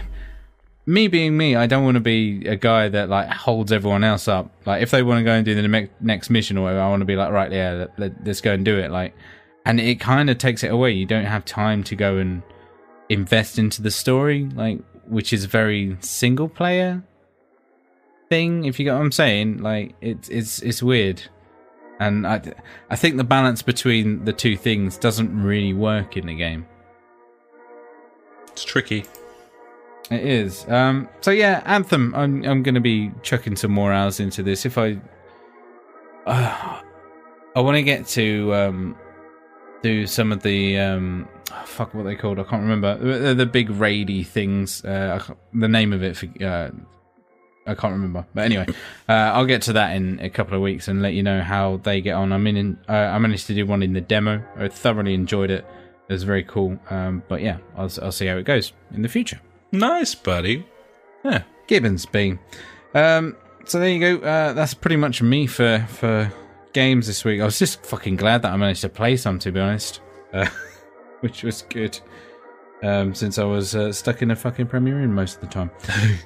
me being me, I don't want to be a guy that like holds everyone else up. Like if they want to go and do the ne- next mission or whatever, I want to be like, right, yeah, let, let, let's go and do it. Like, and it kind of takes it away. You don't have time to go and invest into the story, like, which is a very single player thing, if you get what I'm saying. Like it's it's it's weird. And I I think the balance between the two things doesn't really work in the game. It's tricky. It is. Um, so yeah, Anthem. I'm I'm going to be chucking some more hours into this. If I, uh, I want to get to um, do some of the um, oh, fuck what they called. I can't remember the, the big raidy things. Uh, the name of it. For, uh, I can't remember. But anyway, uh, I'll get to that in a couple of weeks and let you know how they get on. I'm in. in uh, I managed to do one in the demo. I thoroughly enjoyed it. It was very cool, um, but yeah, I'll, I'll see how it goes in the future. Nice, buddy. Yeah, Gibbons bean. Um, so there you go. Uh, that's pretty much me for for games this week. I was just fucking glad that I managed to play some, to be honest, uh, which was good. Um, since I was uh, stuck in a fucking Premier Inn most of the time.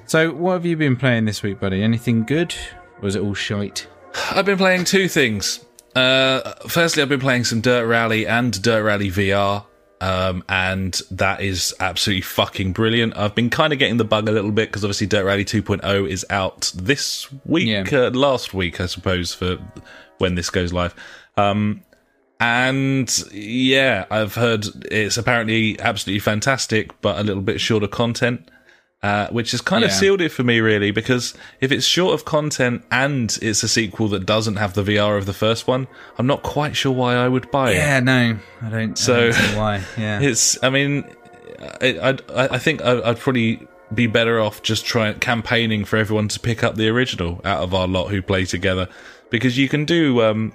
So, what have you been playing this week, buddy? Anything good? Or is it all shite? I've been playing two things. Uh, firstly, I've been playing some Dirt Rally and Dirt Rally V R. Um, and that is absolutely fucking brilliant. I've been kind of getting the bug a little bit because obviously Dirt Rally two point oh is out this week, yeah. uh, last week, I suppose, for when this goes live. Um, and yeah, I've heard it's apparently absolutely fantastic, but a little bit short of content, uh, which has kind yeah. of sealed it for me, really, because if it's short of content and it's a sequel that doesn't have the V R of the first one, I'm not quite sure why I would buy it. Yeah, no, I don't, so, I don't know why. Yeah. It's, I mean, it, I'd, I think I'd, I'd probably be better off just trying campaigning for everyone to pick up the original out of our lot who play together, because you can do um,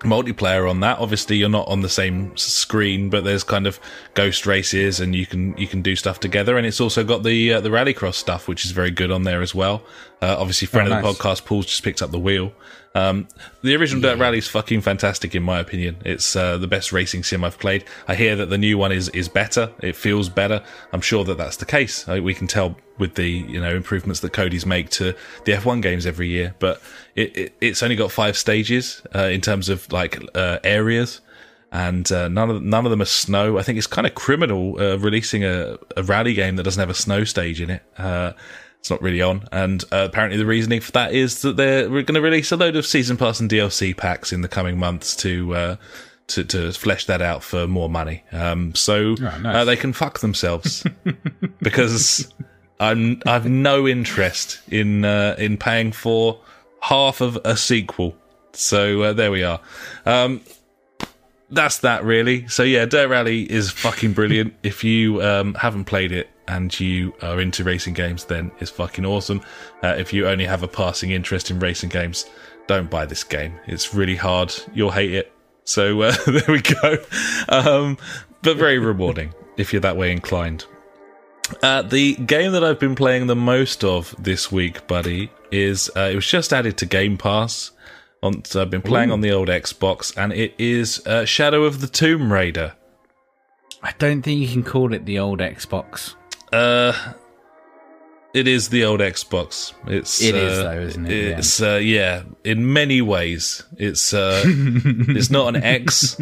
multiplayer on that. Obviously, you're not on the same screen, but there's kind of ghost races, and you can you can do stuff together. And it's also got the uh, the rallycross stuff, which is very good on there as well. Uh, obviously, friend oh, of the nice. podcast, Paul's just picked up the wheel. Um, the original yeah. Dirt Rally is fucking fantastic, in my opinion. It's uh, the best racing sim I've played. I hear that the new one is is better. It feels better. I'm sure that that's the case. I, we can tell with the you know improvements that Cody's make to the F one games every year. But it, it it's only got five stages uh, in terms of like uh, areas, and uh, none of none of them are snow. I think it's kind of criminal uh, releasing a, a rally game that doesn't have a snow stage in it. Uh, It's not really on, and uh, apparently the reasoning for that is that they're going to release a load of season pass and D L C packs in the coming months to uh, to, to flesh that out for more money. Um, so oh, nice. uh, they can fuck themselves because I'm I've no interest in uh, in paying for half of a sequel. So uh, there we are. Um, that's that really. So yeah, Dirt Rally is fucking brilliant. If you um, haven't played it and you are into racing games, then it's fucking awesome. Uh, if you only have a passing interest in racing games, don't buy this game. It's really hard. You'll hate it. So uh, there we go. Um, but very rewarding if you're that way inclined. Uh, the game that I've been playing the most of this week, buddy, is uh, it was just added to Game Pass. On, so I've been playing Ooh. on the old Xbox, and it is uh, Shadow of the Tomb Raider. I don't think you can call it the old Xbox. Uh, it is the old Xbox. It's it uh, is though, isn't it? It's yeah. Uh, yeah, in many ways, it's uh, it's not an X,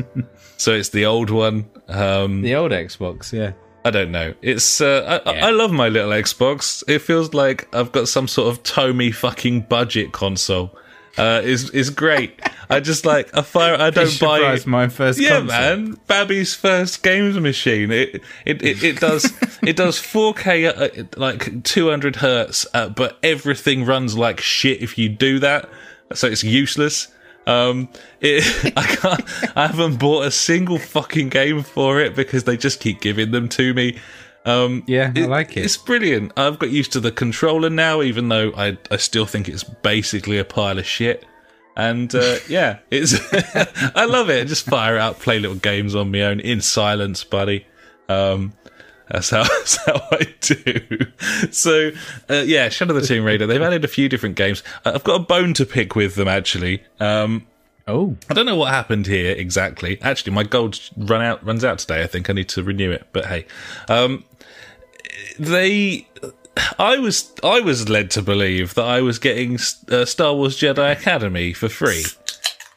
so it's the old one. Um, the old Xbox, yeah. I don't know. It's uh, I, yeah. I love my little Xbox. It feels like I've got some sort of Tomy fucking budget console. Uh, is is great. I just like I fire. I don't buy it. My first, yeah, concert. man. Babby's first games machine. It it it, it does it does four K at like two hundred hertz, uh, but everything runs like shit if you do that. So it's useless. Um, it, I can't. I haven't bought a single fucking game for it because they just keep giving them to me. Um, yeah, I it, like it. It's brilliant. I've got used to the controller now, even though I, I still think it's basically a pile of shit. And uh, yeah, it's I love it. I just fire it up, play little games on my own in silence, buddy. Um, that's how that's how I do. So uh, yeah, Shadow of the Tomb Raider. They've added a few different games. I've got a bone to pick with them actually. Um, oh, I don't know what happened here exactly. Actually, my gold run out runs out today. I think I need to renew it. But hey. Um, They, I was, I was led to believe that I was getting uh, Star Wars Jedi Academy for free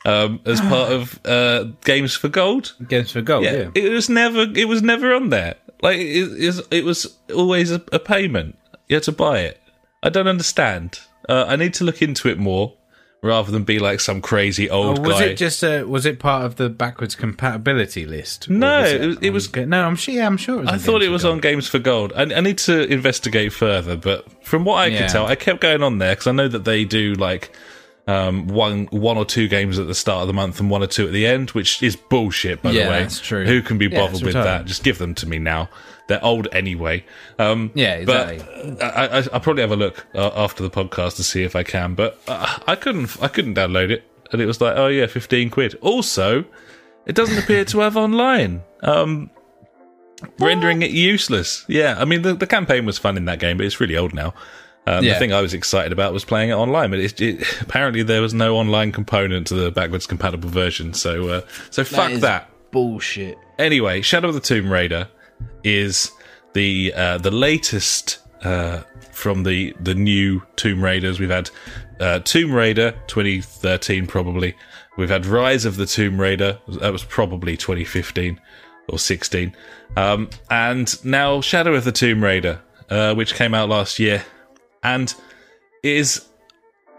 um, as part of uh, Games for Gold. Games for Gold, yeah. yeah. It was never, it was never on there. Like it, it was always a, a payment. You had to buy it. I don't understand. Uh, I need to look into it more rather than be like some crazy old oh, was guy. Was it just a, was it part of the backwards compatibility list? No, was it, it, was, it was... No, I'm sure, yeah, I'm sure it was I thought Games it was on Games for Gold. I, I need to investigate further, but from what I yeah. could tell, I kept going on there, because I know that they do, like, um, one one or two games at the start of the month and one or two at the end, which is bullshit, by yeah, the way. Yeah, that's true. Who can be bothered yeah, with that? Talking. Just give them to me now. They're old anyway. Um, yeah, exactly. But I, I, I'll probably have a look uh, after the podcast to see if I can. But uh, I couldn't. I couldn't download it, and it was like, oh yeah, fifteen quid. Also, it doesn't appear to have online, um, rendering it useless. Yeah, I mean the, the campaign was fun in that game, but it's really old now. Um, yeah. The thing I was excited about was playing it online, but it, it, apparently there was no online component to the backwards compatible version. So, uh, so fuck that, that. Bullshit. Anyway, Shadow of the Tomb Raider is the uh, the latest uh, from the, the new Tomb Raiders. We've had uh, Tomb Raider twenty thirteen, probably. We've had Rise of the Tomb Raider. That was probably twenty fifteen or sixteen. Um, and now Shadow of the Tomb Raider, uh, which came out last year and is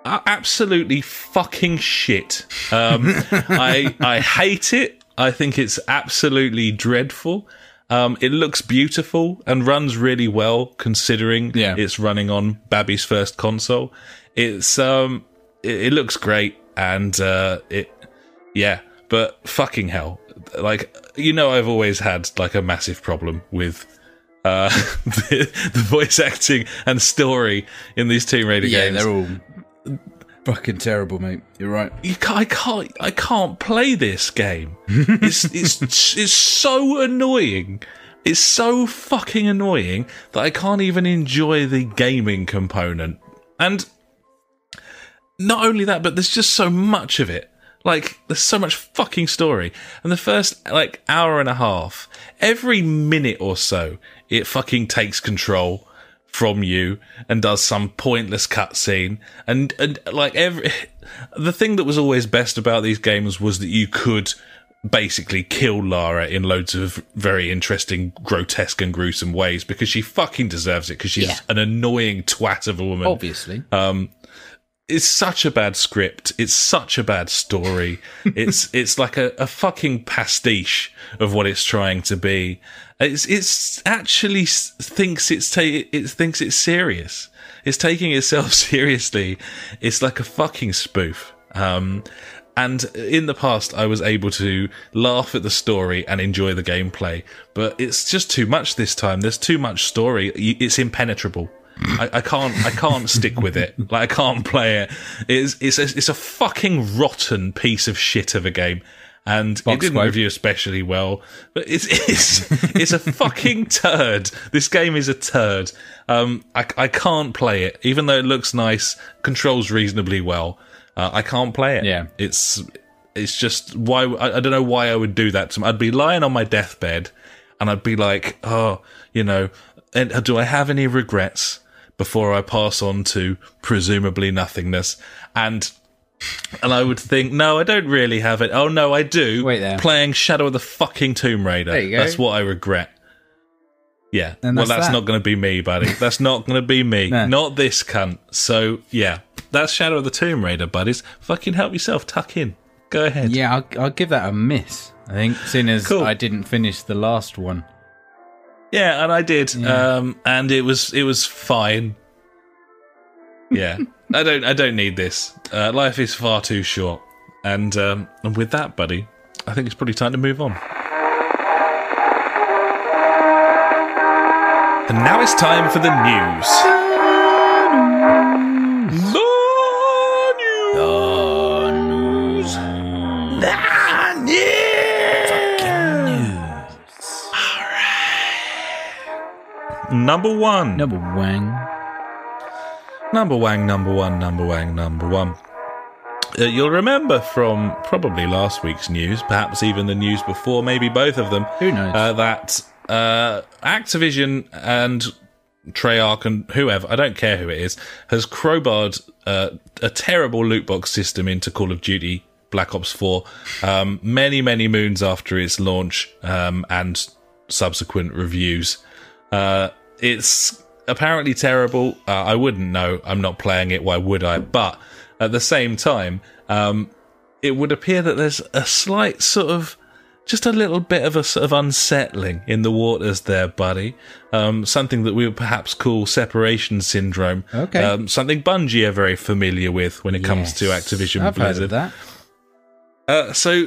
absolutely fucking shit. Um, I I hate it. I think it's absolutely dreadful. Um, it looks beautiful and runs really well, considering yeah. it's running on Babby's first console. It's um, it, it looks great, and uh, it yeah, but fucking hell, like you know, I've always had like a massive problem with uh, the, the voice acting and story in these Tomb Raider yeah, games. Yeah, they're all. fucking terrible, mate. You're right. You can't, I can't. I can't play this game. It's it's it's so annoying. It's so fucking annoying that I can't even enjoy the gaming component. And not only that, but there's just so much of it. Like, there's so much fucking story. And the first, like, hour and a half, every minute or so, it fucking takes control from you and does some pointless cutscene. And, and like, every the thing that was always best about these games was that you could basically kill Lara in loads of very interesting, grotesque and gruesome ways, because she fucking deserves it, because she's yeah. an annoying twat of a woman. Obviously. Um... It's such a bad script. It's such a bad story. It's it's like a, a fucking pastiche of what it's trying to be. It's it's actually thinks it's ta- it thinks it's serious. It's taking itself seriously. It's like a fucking spoof. Um, and in the past, I was able to laugh at the story and enjoy the gameplay, but it's just too much this time. There's too much story. It's impenetrable. I, I can't. I can't stick with it. Like, I can't play it. It's it's a, it's a fucking rotten piece of shit of a game, and Box it didn't quote. review especially well. But it's it's it's a fucking turd. This game is a turd. Um, I I can't play it, even though it looks nice, controls reasonably well. Uh, I can't play it. Yeah, it's it's just why I, I don't know why I would do that to me. I'd be lying on my deathbed, and I'd be like, oh, you know, and do I have any regrets before I pass on to presumably nothingness? And and I would think, no, I don't really have it. Oh, no, I do. Wait there. Playing Shadow of the fucking Tomb Raider. There you go. That's what I regret. Yeah. And that's well, that's that. not going to be me, buddy. That's not going to be me. Nah. Not this cunt. So, yeah, that's Shadow of the Tomb Raider, buddies. Fucking help yourself. Tuck in. Go ahead. Yeah, I'll, I'll give that a miss, I think, seeing as cool. I didn't finish the last one. Yeah, and I did, yeah. um, and it was it was fine. Yeah, I don't I don't need this. Uh, life is far too short, and um, and with that, buddy, I think it's probably time to move on. And now it's time for the news. The news. The news. The news. Number one. Number wang. Number wang, number one, number wang, number one. Uh, you'll remember from probably last week's news, perhaps even the news before, maybe both of them. Who knows? Uh, that uh, Activision and Treyarch and whoever, I don't care who it is, has crowbarred uh, a terrible loot box system into Call of Duty Black Ops four um, many, many moons after its launch um, and subsequent reviews. Uh, it's apparently terrible. Uh, I wouldn't know. I'm not playing it. Why would I? But at the same time, um, it would appear that there's a slight sort of, just a little bit of a sort of unsettling in the waters there, buddy. Um, something that we would perhaps call separation syndrome. Okay. Um, something Bungie are very familiar with when it yes. comes to Activision I've Blizzard. Heard of that. Uh, so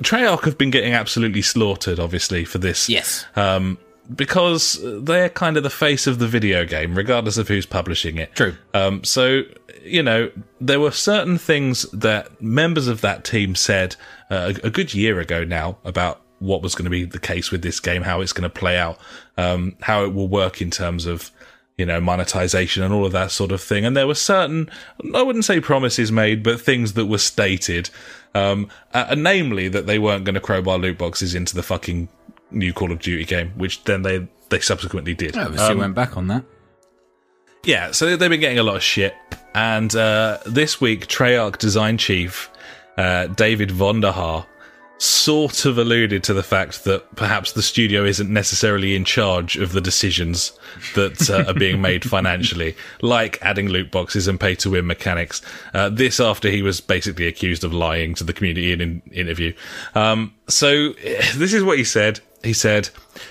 Treyarch have been getting absolutely slaughtered, obviously, for this. Yes. Um, Because they're kind of the face of the video game, regardless of who's publishing it. True. Um, so, you know, there were certain things that members of that team said uh, a good year ago now about what was going to be the case with this game, how it's going to play out, um, how it will work in terms of, you know, monetization and all of that sort of thing. And there were certain, I wouldn't say promises made, but things that were stated, um, uh, namely that they weren't going to crowbar loot boxes into the fucking new Call of Duty game, which then they, they subsequently did. I obviously um, went back on that. Yeah, so they've been getting a lot of shit. And uh, this week, Treyarch design chief uh, David Vonderhaar sort of alluded to the fact that perhaps the studio isn't necessarily in charge of the decisions that uh, are being made financially, like adding loot boxes and pay-to-win mechanics. Uh, this after he was basically accused of lying to the community in an interview. Um, so this is what he said. He said,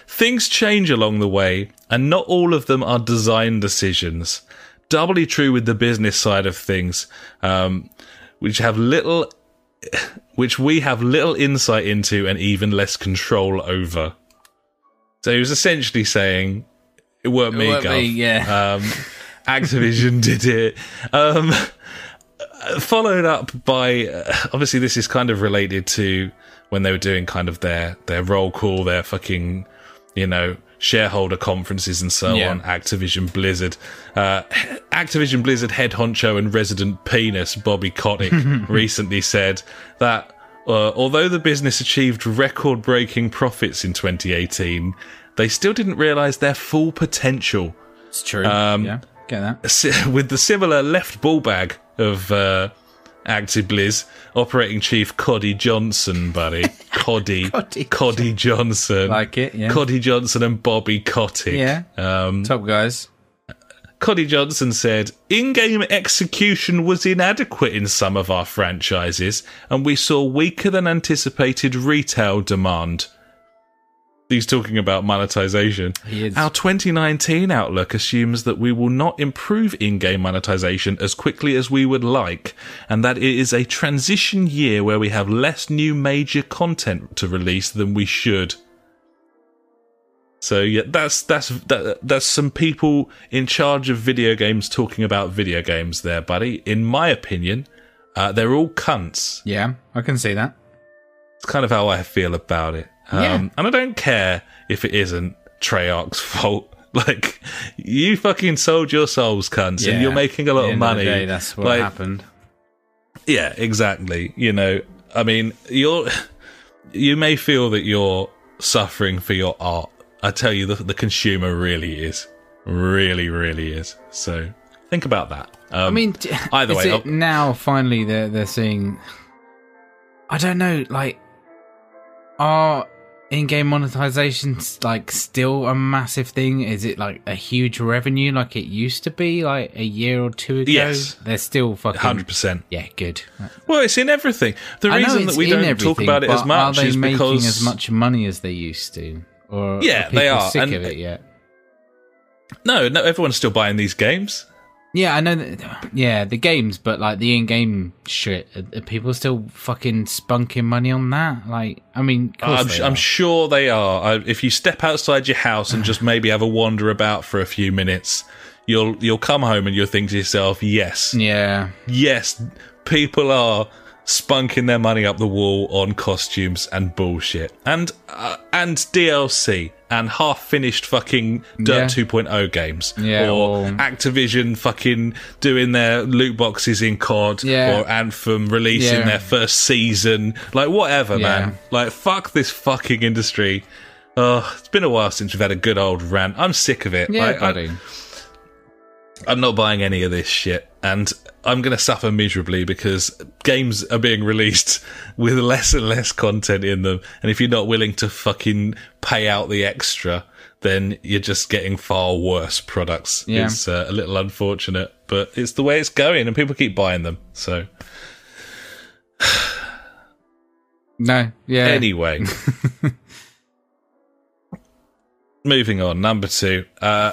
"Things change along the way, and not all of them are design decisions. Doubly true with the business side of things, um, which have little... which we have little insight into and even less control over." So he was essentially saying, it weren't it me, weren't me yeah. um, Activision did it. Um, followed up by, uh, obviously this is kind of related to when they were doing kind of their, their roll call, their fucking, you know, shareholder conferences and so yeah. on. Activision Blizzard. Uh, Activision Blizzard head honcho and resident penis Bobby Kotick recently said that uh, although the business achieved record-breaking profits in twenty eighteen, they still didn't realise their full potential. It's true, um, yeah, get that. With the similar left ball bag of uh, ActiBliz, operating chief Cody Johnson, buddy. Cody. Cody. Cody Johnson. Like it, yeah. Cody Johnson and Bobby Kotick. Yeah, um, top guys. Cody Johnson said, "In-game execution was inadequate in some of our franchises, and we saw weaker than anticipated retail demand." He's talking about monetization. Our twenty nineteen outlook assumes that we will not improve in-game monetization as quickly as we would like, and that it is a transition year where we have less new major content to release than we should. So yeah, that's that's that, that's some people in charge of video games talking about video games there, buddy. In my opinion, uh, they're all cunts. Yeah, I can see that. It's kind of how I feel about it. Um, yeah. And I don't care if it isn't Treyarch's fault. Like, you fucking sold your souls, cunts, yeah. and you're making a lot of money. At the end of the day, that's what like, happened. Yeah, exactly. You know, I mean, you're you may feel that you're suffering for your art. I tell you, the, the consumer really is. Really, really is. So think about that. Um, I mean, d- either is way, it now finally they're they're seeing. I don't know, like. Are in-game monetizations like still a massive thing? Is it like a huge revenue like it used to be like a year or two ago? Yes, they're still fucking one hundred percent. Yeah, good. Well, it's in everything. The I reason that we don't talk about it as much are they is making because as much money as they used to, or yeah, are they are sick and of it yet? No, no, everyone's still buying these games. Yeah, I know. That, yeah, the games, but like the in-game shit, are, are people still fucking spunking money on that? Like, I mean, of course I'm, they are. I'm sure they are. I, if you step outside your house and just maybe have a wander about for a few minutes, you'll you'll come home and you'll think to yourself, yes, yeah, yes, people are spunking their money up the wall on costumes and bullshit, and uh, and D L C. And half-finished fucking Dirt yeah. two point oh games. Yeah, or well, Activision fucking doing their loot boxes in C O D. Yeah. Or Anthem releasing yeah. their first season. Like, whatever, yeah. man. Like, fuck this fucking industry. Oh, it's been a while since we've had a good old rant. I'm sick of it. Yeah, like, buddy. I, I'm not buying any of this shit. And I'm going to suffer miserably because games are being released with less and less content in them. And if you're not willing to fucking pay out the extra, then you're just getting far worse products. Yeah. It's uh, a little unfortunate, but it's the way it's going and people keep buying them. So. No. Yeah. Anyway. Moving on. Number two. Uh,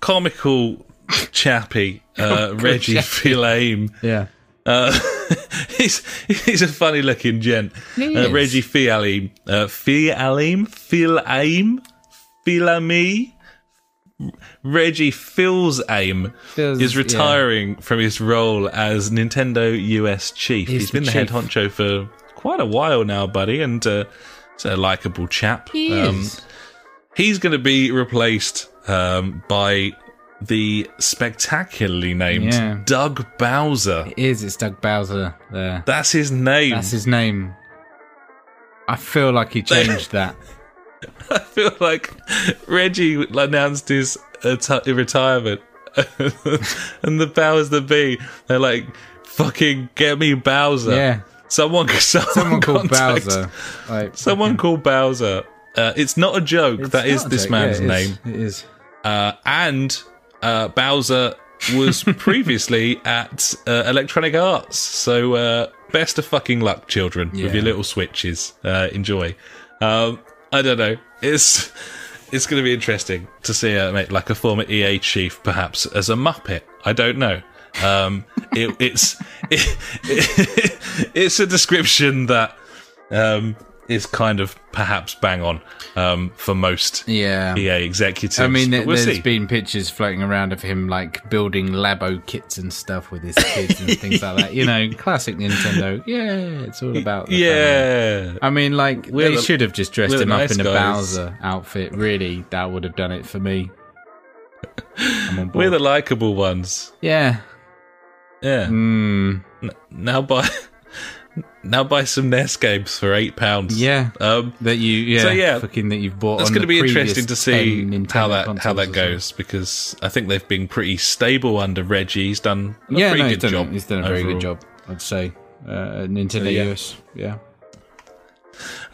comical... Chappy, uh, Reggie Fils-Aimé. Yeah. Uh, he's he's a funny looking gent. Uh, Reggie Fils-Aimé. Uh, Fils-Aimé? Fils-Aimé? Fils-Aimé? Reggie Fils-Aimé Fils, is retiring yeah. from his role as Nintendo U S chief. He's, he's been the, the head honcho for quite a while now, buddy, and uh, he's a likeable chap. He um, is. He's going to be replaced um, by... the spectacularly named yeah. Doug Bowser. It is, it's Doug Bowser there. That's his name. That's his name. I feel like he changed that. I feel like Reggie announced his uh, t- retirement and the Bowers that be, they're like, fucking get me Bowser. Yeah. Someone, someone, someone called Bowser. Like, someone fucking... called Bowser. Uh, it's not a joke. It's that is this joke. Man's yeah, it name. Is. It is. Uh, and... Uh, Bowser was previously at uh, Electronic Arts, so uh, best of fucking luck, children, yeah. with your little switches. Uh, enjoy. Um, I don't know. It's it's going to be interesting to see uh, mate, like a former E A chief, perhaps as a Muppet. I don't know. Um, it, it's it, it, it's a description that um, is kind of perhaps bang on um, for most yeah. E A executives. I mean, th- we'll there's see. been pictures floating around of him like building Labo kits and stuff with his kids and things like that. You know, classic Nintendo. Yeah, it's all about the yeah. family. I mean, like we're they the, should have just dressed him up nice in a guys. Bowser outfit. Really, that would have done it for me. I'm on board. We're the likable ones. Yeah. Yeah. Mm. N- now buy, now buy some N E S games for eight pounds. Yeah. Um, that you, yeah, so yeah, fucking that you've bought. That's going to be interesting to see how that how that goes, because I think they've been pretty stable under Reggie. He's done a yeah, pretty no, good done, job. He's done a overall. very good job, I'd say. Uh, Nintendo so, yeah. U S, yeah.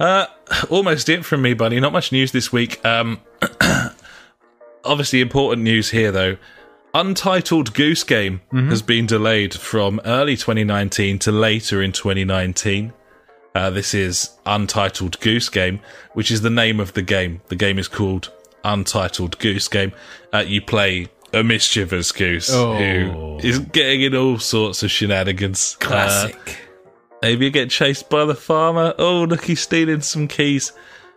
Uh, almost it from me, buddy. Not much news this week. Um, obviously important news here though. Untitled Goose Game mm-hmm. has been delayed from early twenty nineteen to later in twenty nineteen. Uh, this is Untitled Goose Game, which is the name of the game. The game is called Untitled Goose Game. Uh, you play a mischievous goose oh. who is getting in all sorts of shenanigans. Classic. Uh, maybe you get chased by the farmer. Oh, look, he's stealing some keys.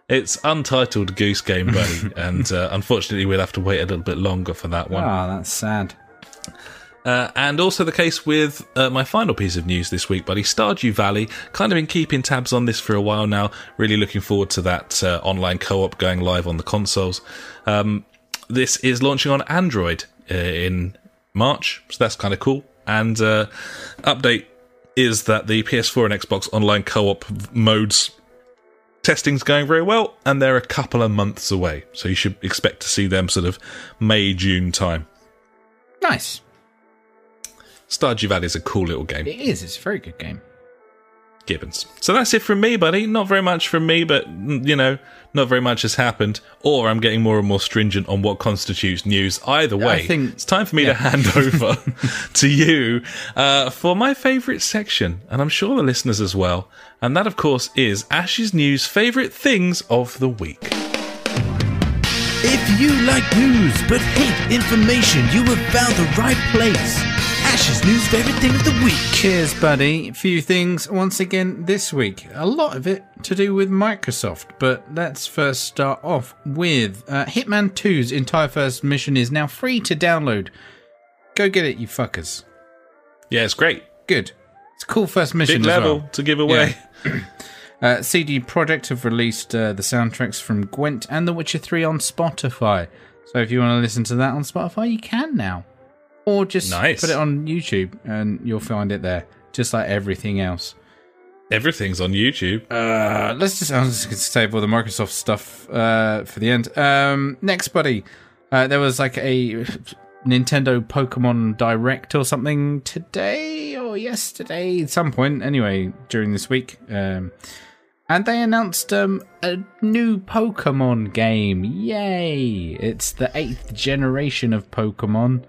It's Untitled Goose Game, buddy, and uh, unfortunately we'll have to wait a little bit longer for that one. Oh, that's sad. Uh, and also the case with uh, my final piece of news this week, buddy, Stardew Valley. Kind of been keeping tabs on this for a while now. Really looking forward to that uh, online co-op going live on the consoles. Um, this is launching on Android uh, in March, so that's kind of cool. And uh, update is that the P S four and Xbox online co-op modes testing's going very well, and they're a couple of months away, so you should expect to see them sort of May, June time. Nice. Stardew Valley is a cool little game. It is. It's a very good game. Gibbons. So that's it from me, buddy. Not very much from me, but, you know, not very much has happened, or I'm getting more and more stringent on what constitutes news. Either way, I think, it's time for me yeah. to hand over to you uh, for my favourite section, and I'm sure the listeners as well, and that, of course, is Ash's News Favourite Things of the Week. If you like news but hate information, you have found the right place. Ash's News Favourite Thing of the Week. Cheers, buddy. A few things once again this week. A lot of it to do with Microsoft, but let's first start off with uh, Hitman two's entire first mission is now free to download. Go get it, you fuckers. Yeah, it's great. Good. It's a cool first mission. Big as level well. To give away. Yeah. uh, C D Projekt have released uh, the soundtracks from Gwent and The Witcher three on Spotify. So if you want to listen to that on Spotify, you can now. Or just nice. Put it on YouTube and you'll find it there, just like everything else. Everything's on YouTube. Uh, let's just, I'm just going to save all the Microsoft stuff uh, for the end. Um, next, buddy, uh, there was like a Nintendo Pokemon Direct or something today or yesterday, at some point, anyway, during this week. Um, and they announced um, a new Pokemon game. Yay! It's the eighth generation of Pokemon.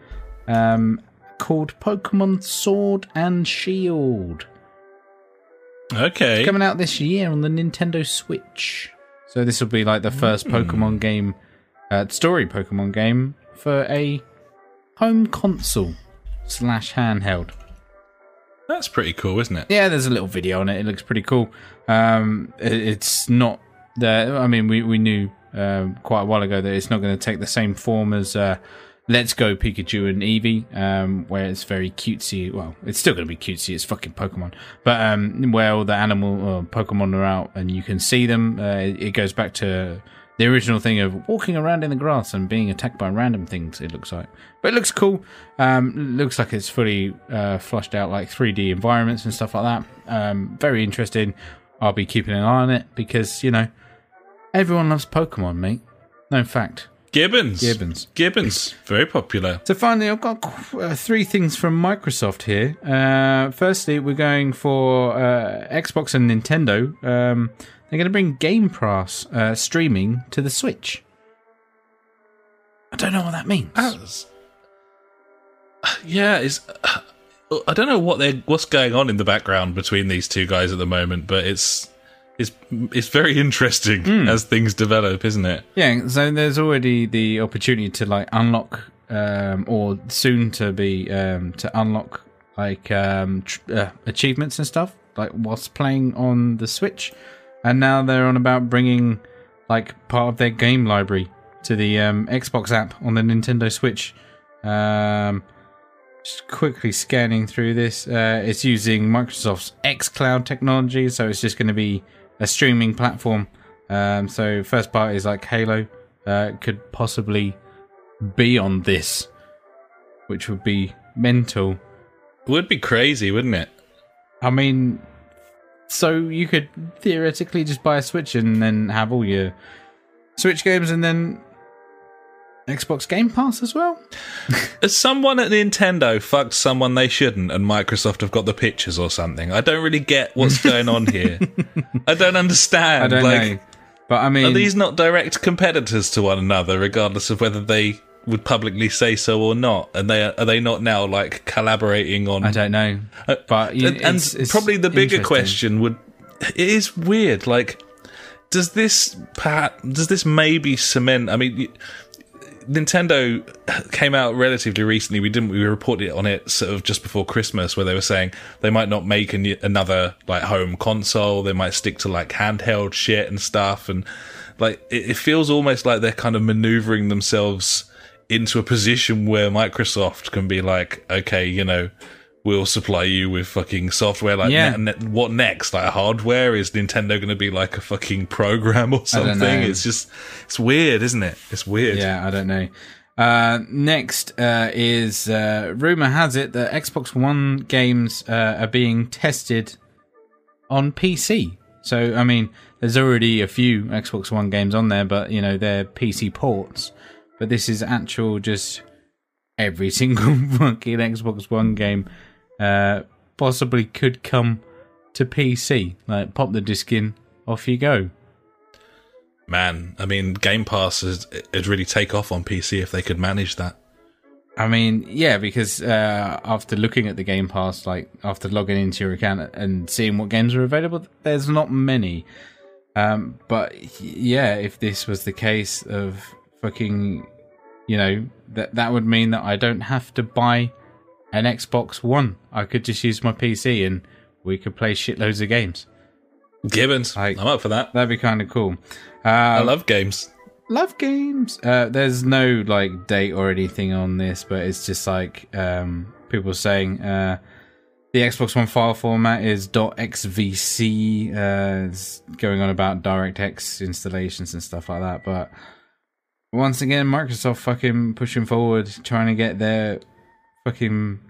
Um, called Pokemon Sword and Shield. Okay. It's coming out this year on the Nintendo Switch. So this will be like the first mm. Pokemon game, uh, story Pokemon game for a home console slash handheld. That's pretty cool, isn't it? Yeah, there's a little video on it. It looks pretty cool. Um, it, it's not the. I mean, we we knew uh, quite a while ago that it's not going to take the same form as. Uh, Let's Go Pikachu and Eevee, um, where it's very cutesy. Well, it's still going to be cutesy. It's fucking Pokemon. But um, where all the animal or Pokemon are out and you can see them, uh, it goes back to the original thing of walking around in the grass and being attacked by random things, it looks like. But it looks cool. Um, looks like it's fully uh, flushed out, like three D environments and stuff like that. Um, very interesting. I'll be keeping an eye on it because, you know, everyone loves Pokemon, mate. No fact. Gibbons. Gibbons. Gibbons. Very popular. So finally, I've got uh, three things from Microsoft here. Uh, firstly, we're going for uh, Xbox and Nintendo. Um, they're going to bring Game Pass uh, streaming to the Switch. I don't know what that means. That's, yeah, it's, uh, I don't know what they what's going on in the background between these two guys at the moment, but it's... It's, it's very interesting mm. as things develop, isn't it? Yeah, so there's already the opportunity to like unlock, um, or soon to be um, to unlock like um, tr- uh, achievements and stuff, like whilst playing on the Switch. and now they're on about bringing like part of their game library to the um, Xbox app on the Nintendo Switch. Um, just quickly scanning through this, uh, it's using Microsoft's xCloud technology, so it's just going to be a streaming platform. Um, so first part is like Halo uh, could possibly be on this, which would be mental. It would be crazy, wouldn't it? I mean, so you could theoretically just buy a Switch and then have all your Switch games and then Xbox Game Pass as well? As someone at Nintendo fucked someone they shouldn't and Microsoft have got the pictures or something. I don't really get what's going on here. I don't understand. I don't like, know. But I mean, are these not direct competitors to one another, regardless of whether they would publicly say so or not? And they are they not now like collaborating on? I don't know. But you, and, it's, and it's probably the bigger question would. It is weird. Like, does this perhaps, does this maybe cement? I mean, Nintendo came out relatively recently. We didn't. We reported on it sort of just before Christmas, where they were saying they might not make an, another like home console. They might stick to like handheld shit and stuff. And like, it, it feels almost like they're kind of maneuvering themselves into a position where Microsoft can be like, okay, you know, we'll supply you with fucking software. Like, yeah. ne- ne- what next? Like, hardware? Is Nintendo going to be like a fucking program or something? It's just, it's weird, isn't it? It's weird. Yeah, I don't know. Uh, next uh, is uh, rumor has it that Xbox One games uh, are being tested on P C. So, I mean, there's already a few Xbox One games on there, but you know, they're P C ports. But this is actual just every single fucking Xbox One game uh, possibly could come to P C. Like, pop the disc in, off you go. Man, I mean, Game Pass is, it'd really take off on P C if they could manage that. I mean, yeah, because uh, after looking at the Game Pass, like, after logging into your account and seeing what games are available, there's not many. Um, but, yeah, if this was the case of fucking, you know, that that would mean that I don't have to buy an Xbox One. I could just use my P C and we could play shitloads of games. Gibbons, like, I'm up for that. That'd be kind of cool. Um, I love games. Love games. Uh, there's no like date or anything on this, but it's just like um, people saying uh, the Xbox One file format is .xvc. Uh, it's going on about DirectX installations and stuff like that, but once again, Microsoft fucking pushing forward, trying to get their fucking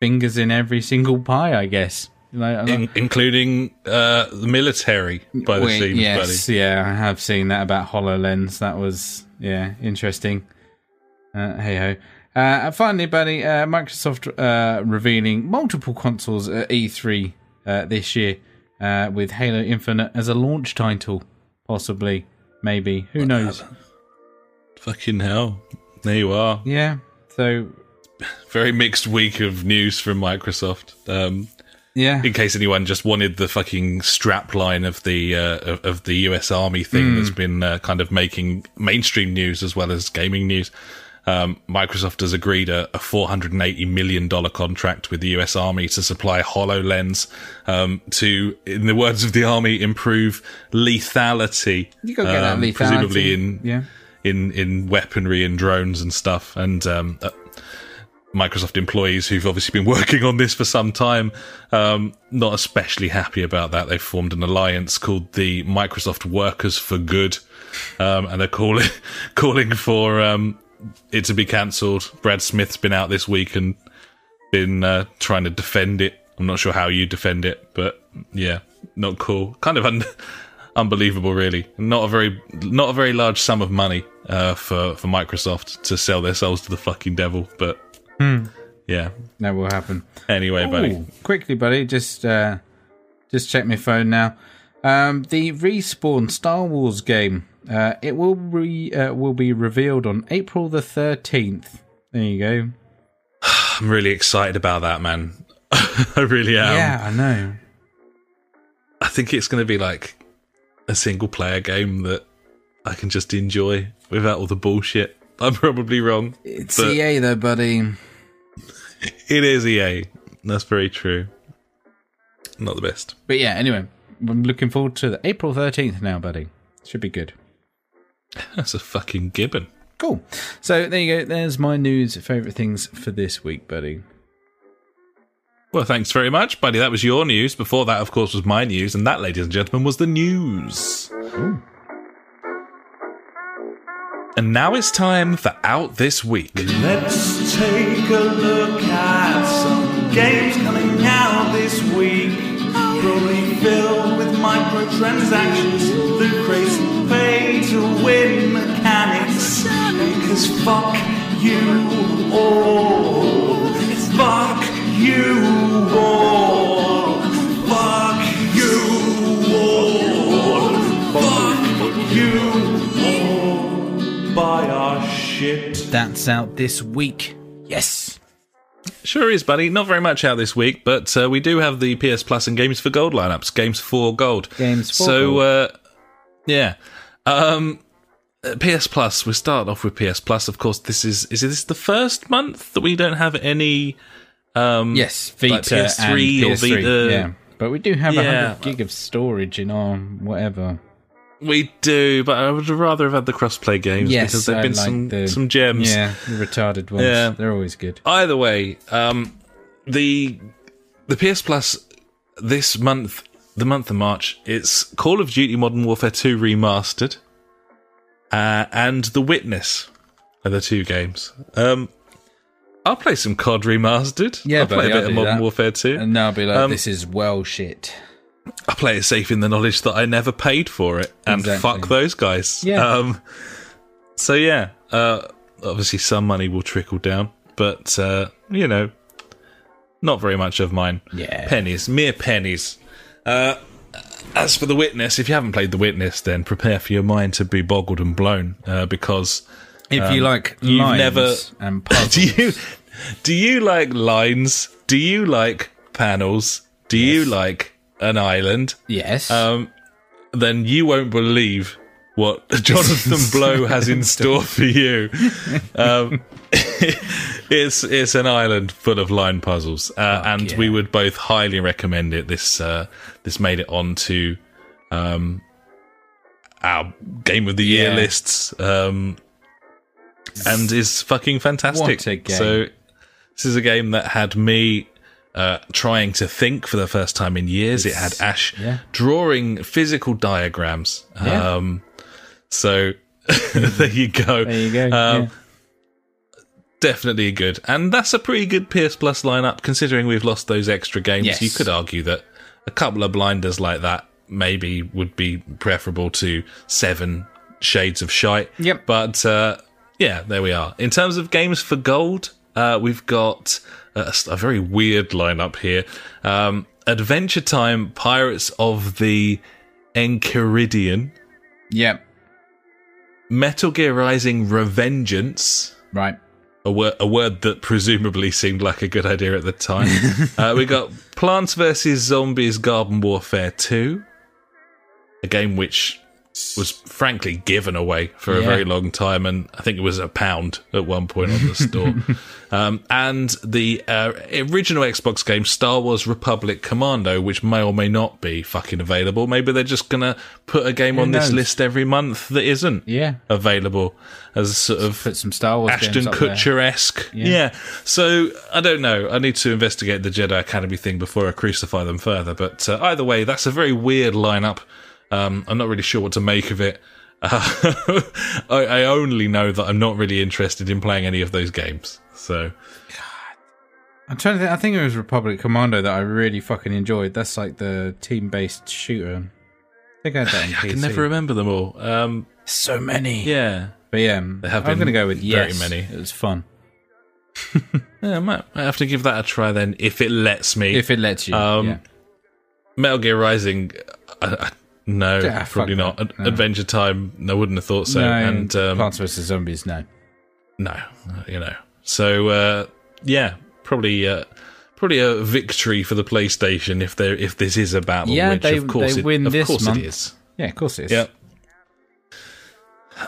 fingers in every single pie, I guess. Like, in, like, including uh, the military, by the seams, yes, buddy. Yeah, I have seen that about HoloLens. That was, yeah, interesting. Uh, hey-ho. Uh, and finally, buddy, uh, Microsoft uh, revealing multiple consoles at E three uh, this year, uh, with Halo Infinite as a launch title, possibly, maybe. Who knows? Fucking hell. There you are. Yeah. So, very mixed week of news from Microsoft. Um, yeah. In case anyone just wanted the fucking strapline of the uh, of, of the U S Army thing mm. that's been uh, kind of making mainstream news as well as gaming news. Um, Microsoft has agreed a, a four hundred eighty million dollars contract with the U S Army to supply HoloLens um, to, in the words of the Army, improve lethality. You got to get um, that lethality. Presumably in... Yeah. In, in weaponry and drones and stuff, and um, uh, Microsoft employees who've obviously been working on this for some time, um, not especially happy about that. They've formed an alliance called the Microsoft Workers for Good, um, and they're calling calling for um, it to be cancelled. Brad Smith's been out this week and been uh, trying to defend it. I'm not sure how you defend it, but yeah, not cool. Kind of un- unbelievable, really. Not a very not a very large sum of money. Uh, for, for Microsoft to sell their souls to the fucking devil, but mm. yeah, that will happen. Anyway, Ooh, buddy, quickly, buddy, just uh, just check my phone now. Um, the Respawn Star Wars game, uh, it will re uh, will be revealed on April the thirteenth. There you go. I'm really excited about that, man. I really am. Yeah, I know. I think it's going to be like a single player game that I can just enjoy without all the bullshit. I'm probably wrong. It's E A though, buddy. It is E A. That's very true. Not the best. But yeah, anyway, I'm looking forward to the April thirteenth now, buddy. Should be good. That's a fucking gibbon. Cool. So there you go. There's my news, favourite things for this week, buddy. Well, thanks very much, buddy. That was your news. Before that, of course, was my news. And that, ladies and gentlemen, was the news. Ooh. And now it's time for Out This Week. Let's take a look at some games coming out this week. Probably filled with microtransactions, loot crates, pay-to-win mechanics. Because fuck you all. Fuck you all. Fuck you all. Fuck you all. Buy our shit. That's out this week. Yes. Sure is, buddy. Not very much out this week, but uh, we do have the P S Plus and Games for Gold lineups. Games for Gold. Games for so, Gold. So, uh, yeah. Um, P S Plus, we start off with P S Plus. Of course, this is, is this the first month that we don't have any um, yes, Vita like P S three and P S three. Or Vita. Yeah. But we do have yeah. one hundred gig of storage in our whatever. We do, but I would rather have had the cross-play games yes, because there've been like some, the, some gems. Yeah, the retarded ones. Yeah. They're always good. Either way, um, the the P S Plus this month, the month of March, it's Call of Duty Modern Warfare two Remastered uh, and The Witness are the two games. Um, I'll play some C O D Remastered. Yeah, I'll play a bit of Modern Warfare two. And now I'll be like, um, this is well shit. I play it safe in the knowledge that I never paid for it, and exactly. fuck those guys. Yeah. Um, so yeah, uh, obviously some money will trickle down, but uh, you know, not very much of mine. Yeah, pennies, mere pennies. Uh, as for The Witness, if you haven't played The Witness, then prepare for your mind to be boggled and blown, uh, because if um, you like you've lines never, and puzzles, do you do you like lines? Do you like panels? Do yes. you like an island, yes. Um, then you won't believe what Jonathan Blow has in store for you. Um, it's it's an island full of line puzzles, uh, and yeah. we would both highly recommend it. This uh, this made it onto um, our Game of the Year yeah. lists, um, and is fucking fantastic. What a game. So this is a game that had me. Uh, trying to think for the first time in years. It's, it had Ash yeah. drawing physical diagrams. Yeah. Um, so there you go. There you go. Um, yeah. Definitely good. And that's a pretty good P S Plus lineup, considering we've lost those extra games. Yes. You could argue that a couple of blinders like that maybe would be preferable to seven shades of shite. Yep. But uh, yeah, there we are. In terms of Games for Gold, uh, we've got A, a very weird lineup here. Um, Adventure Time Pirates of the Enchiridion. Yep. Metal Gear Rising Revengeance. Right. A, wor- a word that presumably seemed like a good idea at the time. uh, we got Plants versus. Zombies Garden Warfare two. A game which was frankly given away for a yeah. very long time, and I think it was a pound at one point on the store. Um, and the uh, original Xbox game, Star Wars Republic Commando, which may or may not be fucking available. Maybe they're just going to put a game Who on knows? this list every month that isn't yeah. available as a sort of put some Star Wars Ashton Kutcher-esque. Yeah. yeah. So, I don't know. I need to investigate the Jedi Academy thing before I crucify them further. But uh, either way, that's a very weird lineup. Um, I'm not really sure what to make of it. Uh, I, I only know that I'm not really interested in playing any of those games. So, God. I'm trying to think. I think it was Republic Commando that I really fucking enjoyed. That's like the team-based shooter. I think I had that in P C. I can never remember them all. Um, so many. Yeah, but yeah, there have been I'm going to go with yes. Very many. It was fun. yeah, I might, I have to give that a try then, if it lets me. If it lets you. Um, yeah. Metal Gear Rising. I, I, No, yeah, probably not. Ad- no. Adventure Time, I wouldn't have thought so. No, and um, Plants versus. Zombies, no. No, you know. So, uh, yeah, probably uh, probably a victory for the PlayStation if there if this is a battle, yeah, which they, of course, they it, win of this course month. it is. Yeah, of course it is. Yep.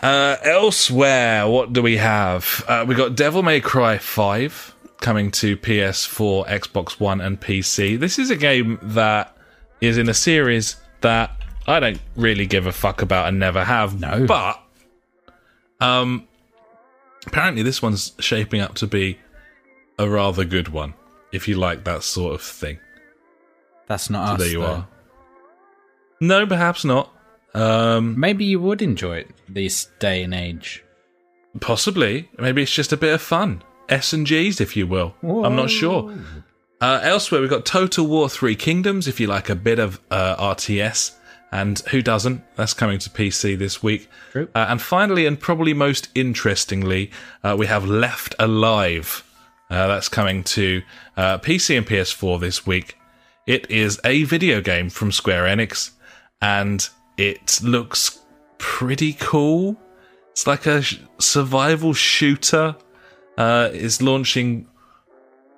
Uh, elsewhere, what do we have? Uh, we got Devil May Cry five coming to P S four, Xbox One and P C. This is a game that is in a series that I don't really give a fuck about and never have. No. But um, apparently this one's shaping up to be a rather good one, if you like that sort of thing. That's not so us, there you though. Are. No, perhaps not. Um, Maybe you would enjoy it this day and age. Possibly. Maybe it's just a bit of fun. S and Gs, if you will. Whoa. I'm not sure. Uh, elsewhere, we've got Total War Three Kingdoms, if you like a bit of uh, R T S. And who doesn't? That's coming to P C this week. True. Uh, and finally, and probably most interestingly, uh, we have Left Alive. Uh, that's coming to uh, P C and P S four this week. It is a video game from Square Enix, and it looks pretty cool. It's like a sh- survival shooter. Uh, it's launching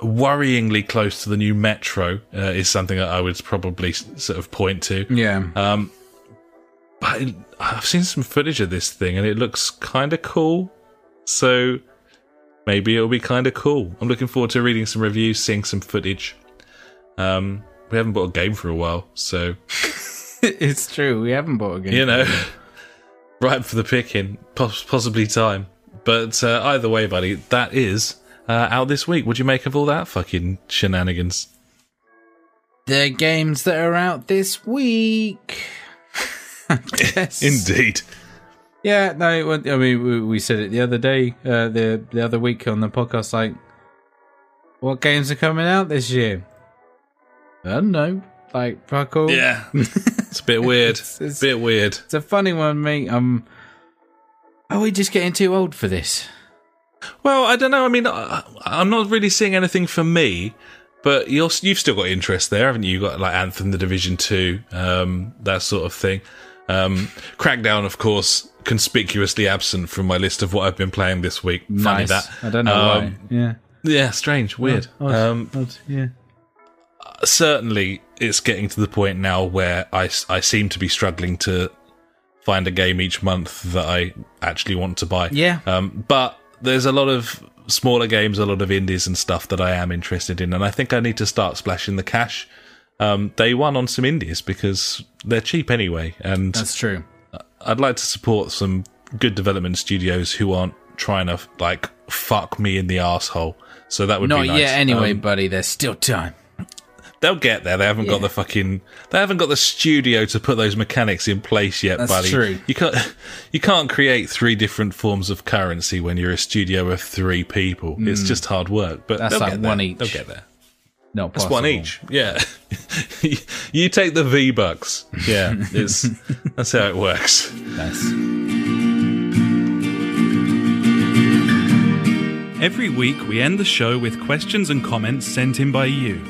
worryingly close to the new Metro, uh, is something that I would probably sort of point to. Yeah. Um, but it, I've seen some footage of this thing, and it looks kind of cool. So maybe it'll be kind of cool. I'm looking forward to reading some reviews, seeing some footage. Um, we haven't bought a game for a while, so... It's true, we haven't bought a game. You know, ripe for the picking, poss- possibly time. But uh, either way, buddy, that is uh, out this week. What do you make of all that fucking shenanigans? The games that are out this week. Yes. Indeed. Yeah, no, I mean, we said it the other day, uh, the, the other week on the podcast, like, what games are coming out this year? I don't know. Like, fuck all. Yeah. It's a bit weird. it's, it's, bit weird. It's a funny one, mate. Um, are we just getting too old for this? Well, I don't know. I mean, I, I'm not really seeing anything for me, but you're, you've still got interest there, haven't you? You've got, like, Anthem, The Division two, um, that sort of thing. Um, Crackdown, of course, conspicuously absent from my list of what I've been playing this week. Funny nice. That. I don't know um, why. Yeah. Yeah, strange. Weird. Odd, odd, um, odd, yeah. Certainly, it's getting to the point now where I, I seem to be struggling to find a game each month that I actually want to buy. Yeah. Um, but there's a lot of smaller games, a lot of indies and stuff that I am interested in, and I think I need to start splashing the cash um, day one on some indies because they're cheap anyway. And that's true. I'd like to support some good development studios who aren't trying to, like, fuck me in the asshole. So that would Not be nice. Not yet anyway, um, buddy. There's still time. They'll get there. They haven't yeah. got the fucking. They haven't got the studio to put those mechanics in place yet, That's buddy. True. You can't. You can't create three different forms of currency when you're a studio of three people. Mm. It's just hard work. But that's like one each. They'll get there. No, that's one each. Yeah. You take the V bucks. Yeah, it's that's how it works. Nice. Every week we end the show with questions and comments sent in by you.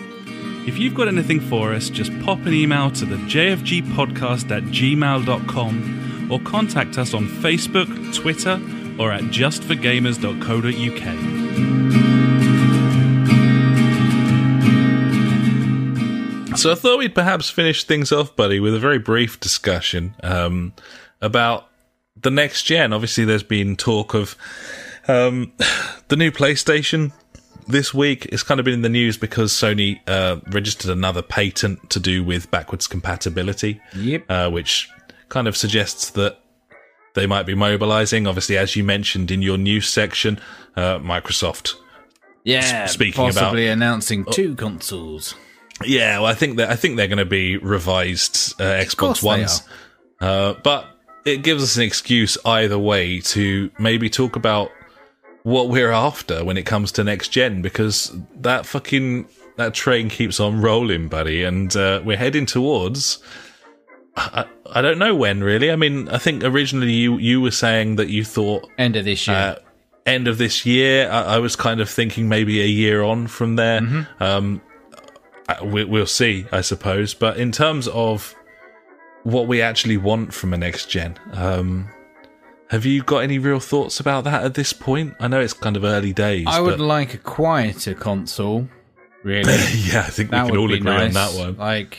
If you've got anything for us, just pop an email to the jfgpodcast at gmail dot com or contact us on Facebook, Twitter, or at just for gamers dot co dot uk. So I thought we'd perhaps finish things off, buddy, with a very brief discussion um, about the next gen. Obviously, there's been talk of um, the new PlayStation. This week, it's kind of been in the news because Sony uh, registered another patent to do with backwards compatibility, yep. uh, which kind of suggests that they might be mobilising. Obviously, as you mentioned in your news section, uh, Microsoft yeah, s- speaking possibly about... possibly announcing two consoles. Yeah, well, I think that I think they're going to be revised uh, Xbox Ones. Uh, but it gives us an excuse either way to maybe talk about what we're after when it comes to next gen, because that fucking that train keeps on rolling, buddy, and uh, we're heading towards I, I don't know when really. I mean, I think originally you you were saying that you thought end of this year. Uh, end of this year. I, I was kind of thinking maybe a year on from there. Mm-hmm. Um, I, we, we'll see, I suppose. But in terms of what we actually want from a next gen, um, have you got any real thoughts about that at this point? I know it's kind of early days. I would but... like a quieter console, really. Yeah, I think that we can all agree nice. On that one. Like,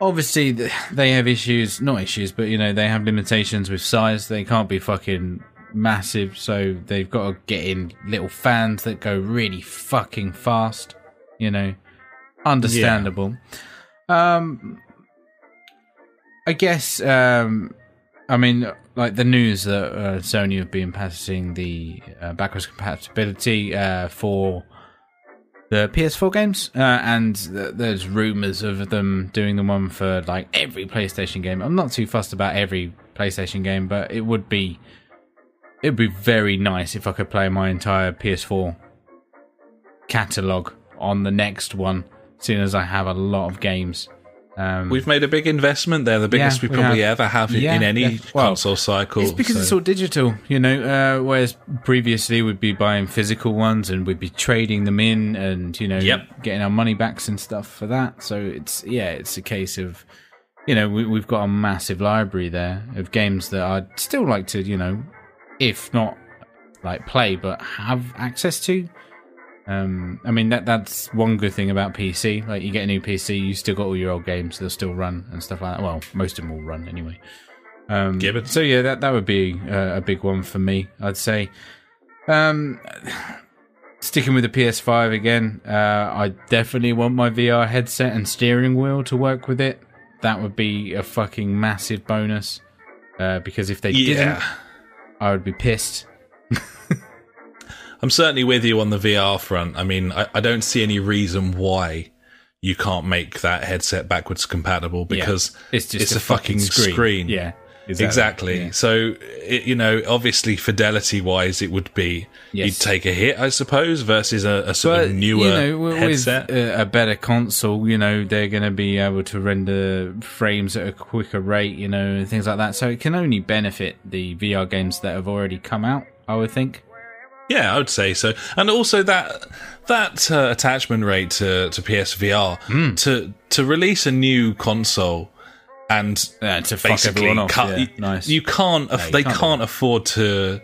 obviously, they have issues, not issues, but, you know, they have limitations with size. They can't be fucking massive, so they've got to get in little fans that go really fucking fast, you know. Understandable. Yeah. Um, I guess, um, I mean, like the news that uh, Sony have been passing the uh, backwards compatibility uh, for the P S four games, uh, and th- there's rumours of them doing the one for like every PlayStation game. I'm not too fussed about every PlayStation game, but it would be it'd be very nice if I could play my entire P S four catalogue on the next one, seeing as I have a lot of games. Um, We've made a big investment there, the biggest yeah, we probably we have. ever have yeah, in any yeah. well, console cycle. It's because so. it's all digital, you know, uh, whereas previously we'd be buying physical ones and we'd be trading them in and, you know, yep. getting our money backs and stuff for that. So it's, yeah, it's a case of, you know, we, we've got a massive library there of games that I'd still like to, you know, if not like play, but have access to. Um, I mean, that that's one good thing about P C. Like, you get a new P C, you still got all your old games, they'll still run and stuff like that. Well, most of them will run anyway. Um, Give it. So, yeah, that, that would be uh, a big one for me, I'd say. Um, sticking with the P S five again, uh, I definitely want my V R headset and steering wheel to work with it. That would be a fucking massive bonus, uh, because if they yeah. didn't, I would be pissed. I'm certainly with you on the V R front. I mean, I, I don't see any reason why you can't make that headset backwards compatible, because yeah, it's just it's a, a fucking screen. screen. Yeah, exactly. exactly. Yeah. So, it, you know, obviously fidelity-wise, it would be yes. you'd take a hit, I suppose, versus a, a sort but, of newer you know, with headset. A, a better console, you know, they're going to be able to render frames at a quicker rate, you know, and things like that. So it can only benefit the V R games that have already come out, I would think. Yeah, I would say so. And also that that uh, attachment rate to, to P S V R, mm. to to release a new console and yeah, to fuck everyone off. Cut, yeah, you, nice. you can't. Yeah, you they can't, can't afford to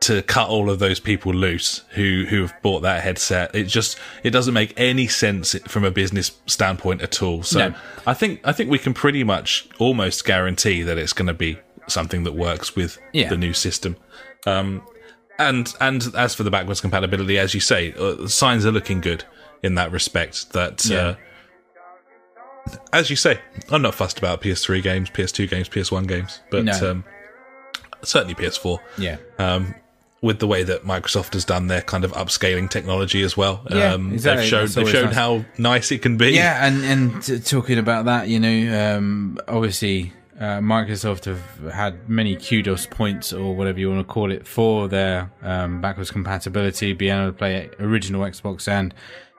to cut all of those people loose who, who have bought that headset. It just it doesn't make any sense from a business standpoint at all. So no. I think I think we can pretty much almost guarantee that it's going to be something that works with yeah. the new system. Um, And and as for the backwards compatibility, as you say, uh, signs are looking good in that respect. That, yeah. uh, as you say, I'm not fussed about P S three games, P S two games, P S one games, but no. um, certainly P S four. Yeah. Um, with the way that Microsoft has done their kind of upscaling technology as well, yeah, um, exactly. they've shown they've shown nice. how nice it can be. Yeah, and and t- talking about that, you know, um, obviously. Uh, Microsoft have had many kudos points, or whatever you want to call it, for their um, backwards compatibility, being able to play original Xbox and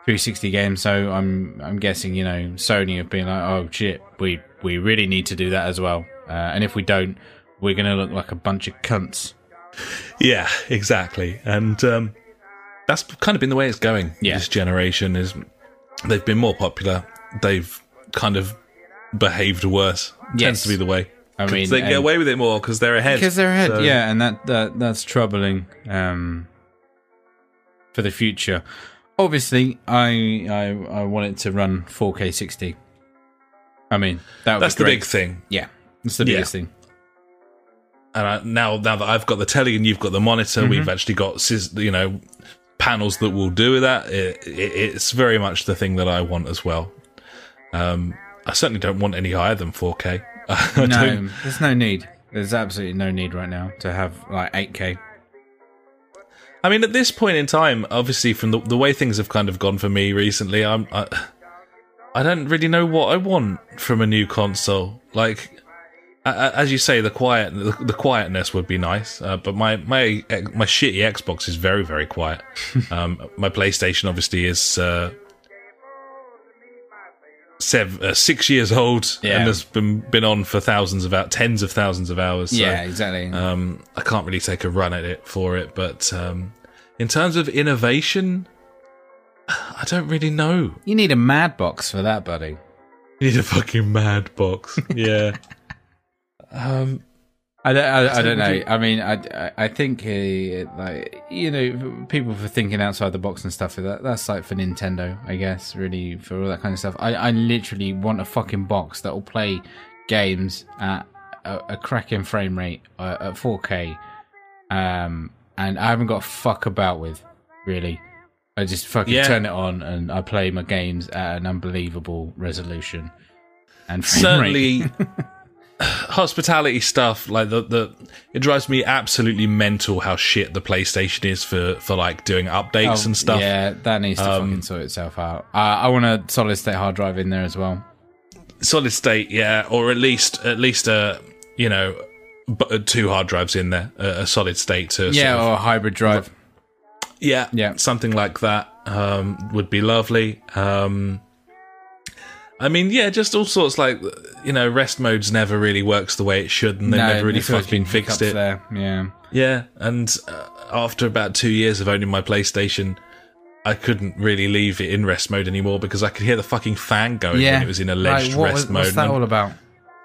three sixty games. So I'm I'm guessing, you know, Sony have been like, oh shit, we we really need to do that as well. Uh, and if we don't, we're going to look like a bunch of cunts. Yeah, exactly. And um, that's kind of been the way it's going. Yeah. This generation is they've been more popular. They've kind of behaved worse. Yes. Tends to be the way. I mean, they get away with it more because they're ahead. Because they're ahead, so. yeah, and that, that that's troubling um, for the future. Obviously, I, I I want it to run four K sixty. I mean, that would that's be great. the big thing. Yeah, that's the biggest yeah. thing. And I, now now that I've got the telly and you've got the monitor, mm-hmm. we've actually got you know panels that will do with that. It, it, it's very much the thing that I want as well. Um. I certainly don't want any higher than four K. I no, don't. There's no need. There's absolutely no need right now to have like eight K. I mean, at this point in time, obviously, from the, the way things have kind of gone for me recently, I'm I, I don't really know what I want from a new console. Like, I, I, as you say, the quiet, the, the quietness would be nice. Uh, but my my my shitty Xbox is very very quiet. um, my PlayStation obviously is. Uh, Seven, uh, six years old yeah. and has been been on for thousands of hours, tens of thousands of hours. So, yeah, exactly. Um, I can't really take a run at it for it, but um, in terms of innovation, I don't really know. You need a mad box for that, buddy. You need a fucking mad box. Yeah. um, I don't. I, I, I don't know. You... I mean, I I think uh, like you know people for thinking outside the box and stuff. That that's like for Nintendo, I guess. Really for all that kind of stuff. I, I literally want a fucking box that will play games at a, a cracking frame rate uh, at four K. Um, and I haven't got a fuck about with really. I just fucking yeah. turn it on and I play my games at an unbelievable resolution and frame certainly. Rate. hospitality stuff, like the the it drives me absolutely mental how shit the PlayStation is for for like doing updates oh, and stuff. Yeah, that needs to um, fucking sort itself out. Uh, I want a solid state hard drive in there as well. Solid state, yeah, or at least at least a you know two hard drives in there, a, a solid state to yeah, sort or of, a hybrid drive. Yeah, yeah, something like that um, would be lovely. Um, I mean, yeah, just all sorts like, you know, rest modes never really works the way it should, and they no, never really fucking fixed it. There. Yeah, yeah, and uh, after about two years of owning my PlayStation, I couldn't really leave it in rest mode anymore because I could hear the fucking fan going yeah. when it was in alleged like, what, rest what's mode. What's that all about?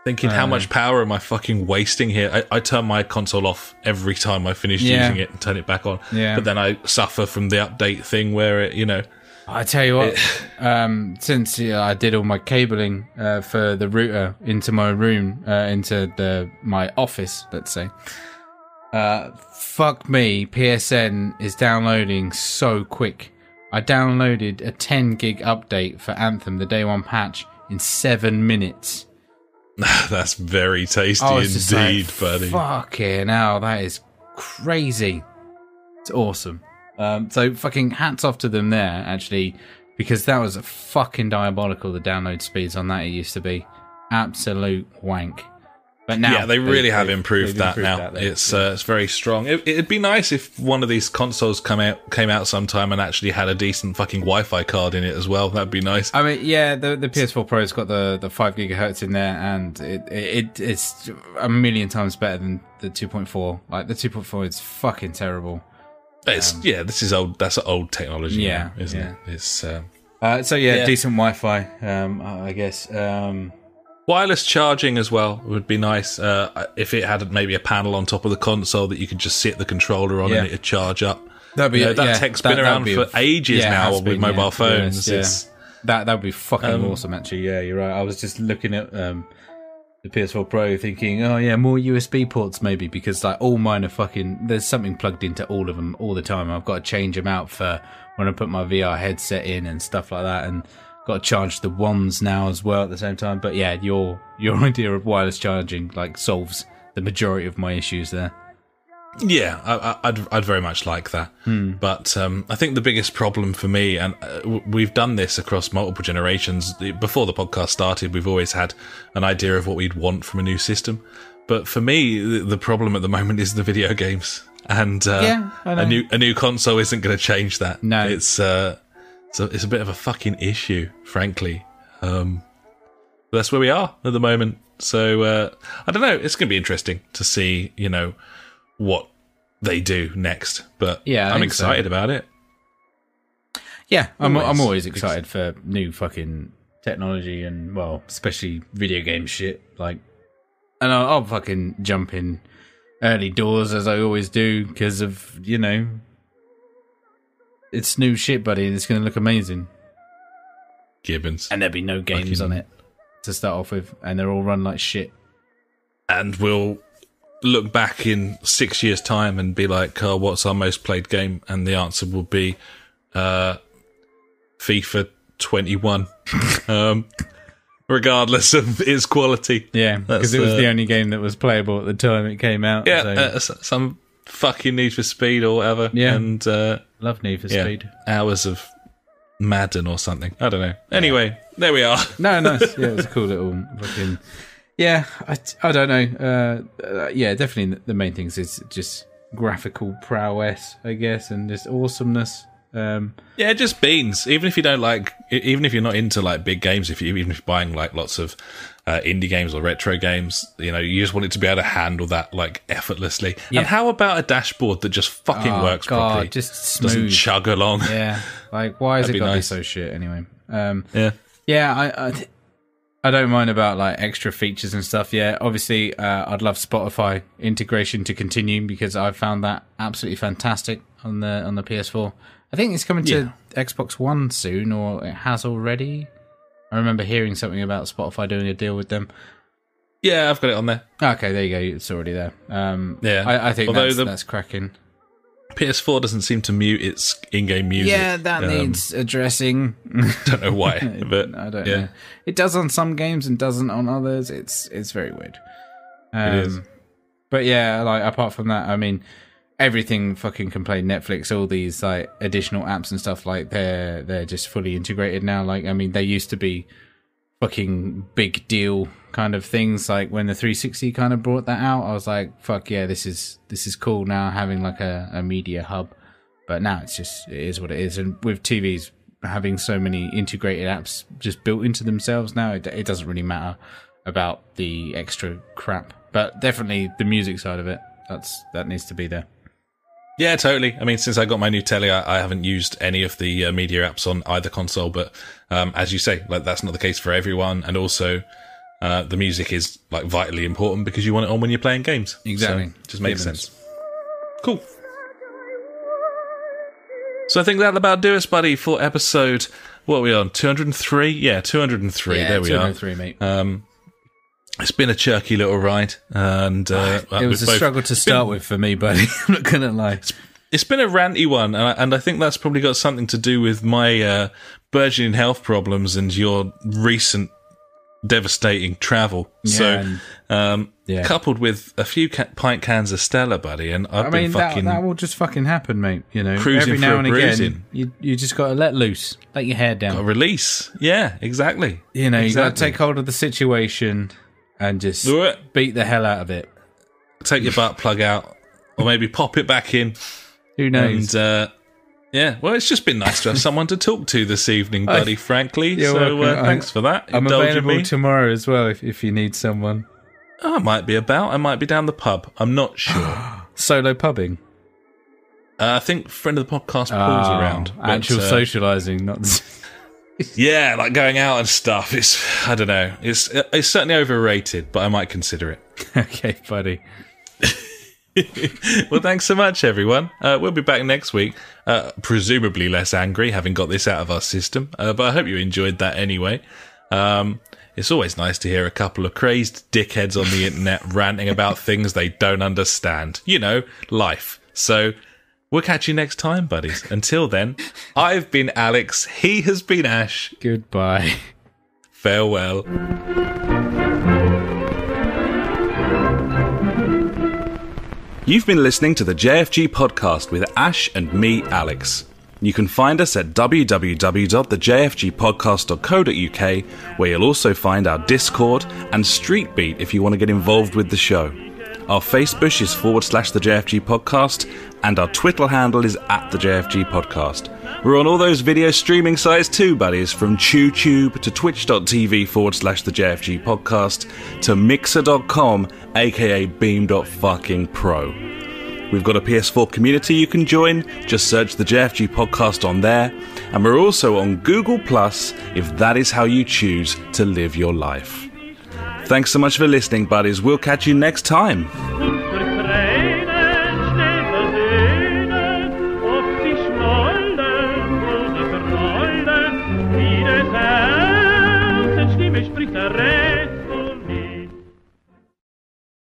Thinking, uh, how much power am I fucking wasting here? I, I turn my console off every time I finish yeah. using it and turn it back on. Yeah. But then I suffer from the update thing where it, you know... I tell you what, um, since yeah, I did all my cabling uh, for the router into my room, uh, into the my office, let's say, uh, fuck me, P S N is downloading so quick. I downloaded a ten gig update for Anthem, the day one patch, in seven minutes. That's very tasty indeed, like, buddy. Fucking hell, that is crazy. It's awesome. Um, so fucking hats off to them there, actually, because that was fucking diabolical, the download speeds on that it used to be. Absolute wank. But now... Yeah, they really they, have improved that improved now. That there, it's yeah. uh, it's very strong. It, it'd be nice if one of these consoles come out came out sometime and actually had a decent fucking Wi-Fi card in it as well. That'd be nice. I mean, yeah, the, the P S four Pro's got the, the five gigahertz in there, and it, it it's a million times better than the two point four. Like, the two point four is fucking terrible. It's, um, yeah, this is old. That's old technology, yeah, now, isn't yeah. it? It's um, uh, so yeah, yeah, decent Wi-Fi, um, I guess. Um, Wireless charging as well would be nice uh, if it had maybe a panel on top of the console that you could just sit the controller on yeah. and it'd charge up. That'd be you know, that yeah, tech's that, been around for a, ages yeah, now with been, mobile yeah, phones. Yeah. It's, that that would be fucking um, awesome, actually. Yeah, you're right. I was just looking at um, the P S four Pro, thinking, oh yeah, more U S B ports maybe, because like all mine are fucking, there's something plugged into all of them all the time. I've got to change them out for when I put my V R headset in and stuff like that, and got to charge the wands now as well at the same time. But yeah, your your idea of wireless charging like solves the majority of my issues there. Yeah, I, I'd I'd very much like that. Hmm. But um, I think the biggest problem for me, and uh, we've done this across multiple generations. Before the podcast started, we've always had an idea of what we'd want from a new system. But for me, the, the problem at the moment is the video games, and uh, yeah, I know. a new a new console isn't going to change that. No, it's uh, it's a, it's a bit of a fucking issue, frankly. Um, but that's where we are at the moment. So uh, I don't know. It's going to be interesting to see, you know, what they do next, but yeah, I'm excited so. about it. Yeah, I'm always. I'm always excited for new fucking technology and, well, especially video game shit. Like, and I'll, I'll fucking jump in early doors as I always do because of, you know, it's new shit, buddy, and it's going to look amazing. Gibbons. And there'll be no games fucking... on it to start off with, and they're all run like shit. And we'll look back in six years' time and be like, oh, what's our most played game? And the answer will be uh, FIFA twenty-one, um, regardless of its quality. Yeah, because it was uh, the only game that was playable at the time it came out. Yeah, so. uh, some fucking Need for Speed or whatever. Yeah, and uh, love Need for yeah, Speed. Hours of Madden or something. I don't know. Anyway, yeah. there we are. No, nice. Yeah, it was a cool little fucking... Yeah, I, I don't know. Uh, uh, yeah, definitely the main things is just graphical prowess, I guess, and just awesomeness. Um, yeah, just beans. Even if you don't like, even if you're not into like big games, if you even if you're buying like lots of uh, indie games or retro games, you know, you just want it to be able to handle that like effortlessly. Yeah. And how about a dashboard that just fucking oh, works God, properly? Just smooth. Doesn't chug along. Yeah, like why is it got to be so shit anyway? Um, yeah, yeah, I. I th- I don't mind about like extra features and stuff. Yeah, obviously, uh, I'd love Spotify integration to continue because I've found that absolutely fantastic on the on the P S four. I think it's coming to yeah. Xbox One soon, or it has already. I remember hearing something about Spotify doing a deal with them. Yeah, I've got it on there. Okay, there you go. It's already there. Um, yeah, I, I think Although that's, the- that's cracking. P S four doesn't seem to mute its in-game music. Yeah, that um, needs addressing. Don't know why, but I don't yeah. know. It does on some games and doesn't on others. It's it's very weird. Um, it is. But yeah, like apart from that, I mean, everything fucking can play Netflix. All these like additional apps and stuff, like they're they're just fully integrated now. Like, I mean, they used to be fucking big deal kind of things. Like when the three sixty kind of brought that out, I was like, fuck yeah, this is this is cool now, having like a, a media hub. But now it's just, it is what it is. And with T Vs having so many integrated apps just built into themselves now, it, it doesn't really matter about the extra crap. But definitely the music side of it, that's that needs to be there. Yeah, totally. I mean, since I got my new telly, I, I haven't used any of the uh, media apps on either console. But um, as you say, like that's not the case for everyone. And also, uh, the music is like vitally important because you want it on when you're playing games. Exactly, so just makes Demons. sense. Cool. So I think that'll about do us, buddy, for episode. What are we on? two hundred and three Yeah, two hundred and three Yeah, there we are. two hundred and three mate. Um, It's been a chirky little ride, and uh, it was a both. struggle to start been, with for me, buddy. I'm not gonna lie. It's, it's been a ranty one, and I, and I think that's probably got something to do with my uh, burgeoning health problems and your recent devastating travel. Yeah, so, and, um, yeah. coupled with a few ca- pint cans of Stella, buddy, and I've I mean, been fucking that, that will just fucking happen, mate. You know, every now and bruising. again, you you just got to let loose, let your hair down, gotta release. Yeah, exactly. You know, exactly. you got to take hold of the situation. And just beat the hell out of it. Take your butt plug out, or maybe pop it back in. Who knows? And, uh, yeah, well, it's just been nice to have someone to talk to this evening, buddy, I, frankly. So uh, thanks for that. I'm Indulging available me. tomorrow as well if, if you need someone. Oh, I might be about. I might be down the pub. I'm not sure. Solo pubbing? Uh, I think friend of the podcast Paul's oh, around. But, actual uh, socialising, not... Yeah, like going out and stuff. It's I don't know. It's it's certainly overrated, but I might consider it. Okay, buddy. Well, thanks so much, everyone. Uh, we'll be back next week, uh, presumably less angry, having got this out of our system. Uh, but I hope you enjoyed that anyway. Um, it's always nice to hear a couple of crazed dickheads on the internet ranting about things they don't understand. You know, life. So... We'll catch you next time, buddies. Until then, I've been Alex. He has been Ash. Goodbye. Farewell. You've been listening to the J F G podcast with Ash and me, Alex. You can find us at w w w dot the j f g podcast dot co dot u k, where you'll also find our Discord and Street Beat if you want to get involved with the show. Our Facebook is forward slash the J F G podcast, and our Twitter handle is at the J F G podcast. We're on all those video streaming sites too, buddies, from ChewTube to twitch.tv forward slash the JFG podcast to mixer dot com, aka beam dot fucking pro. We've got a P S four community you can join. Just search the J F G podcast on there. And we're also on Google Plus if that is how you choose to live your life. Thanks so much for listening, buddies. We'll catch you next time.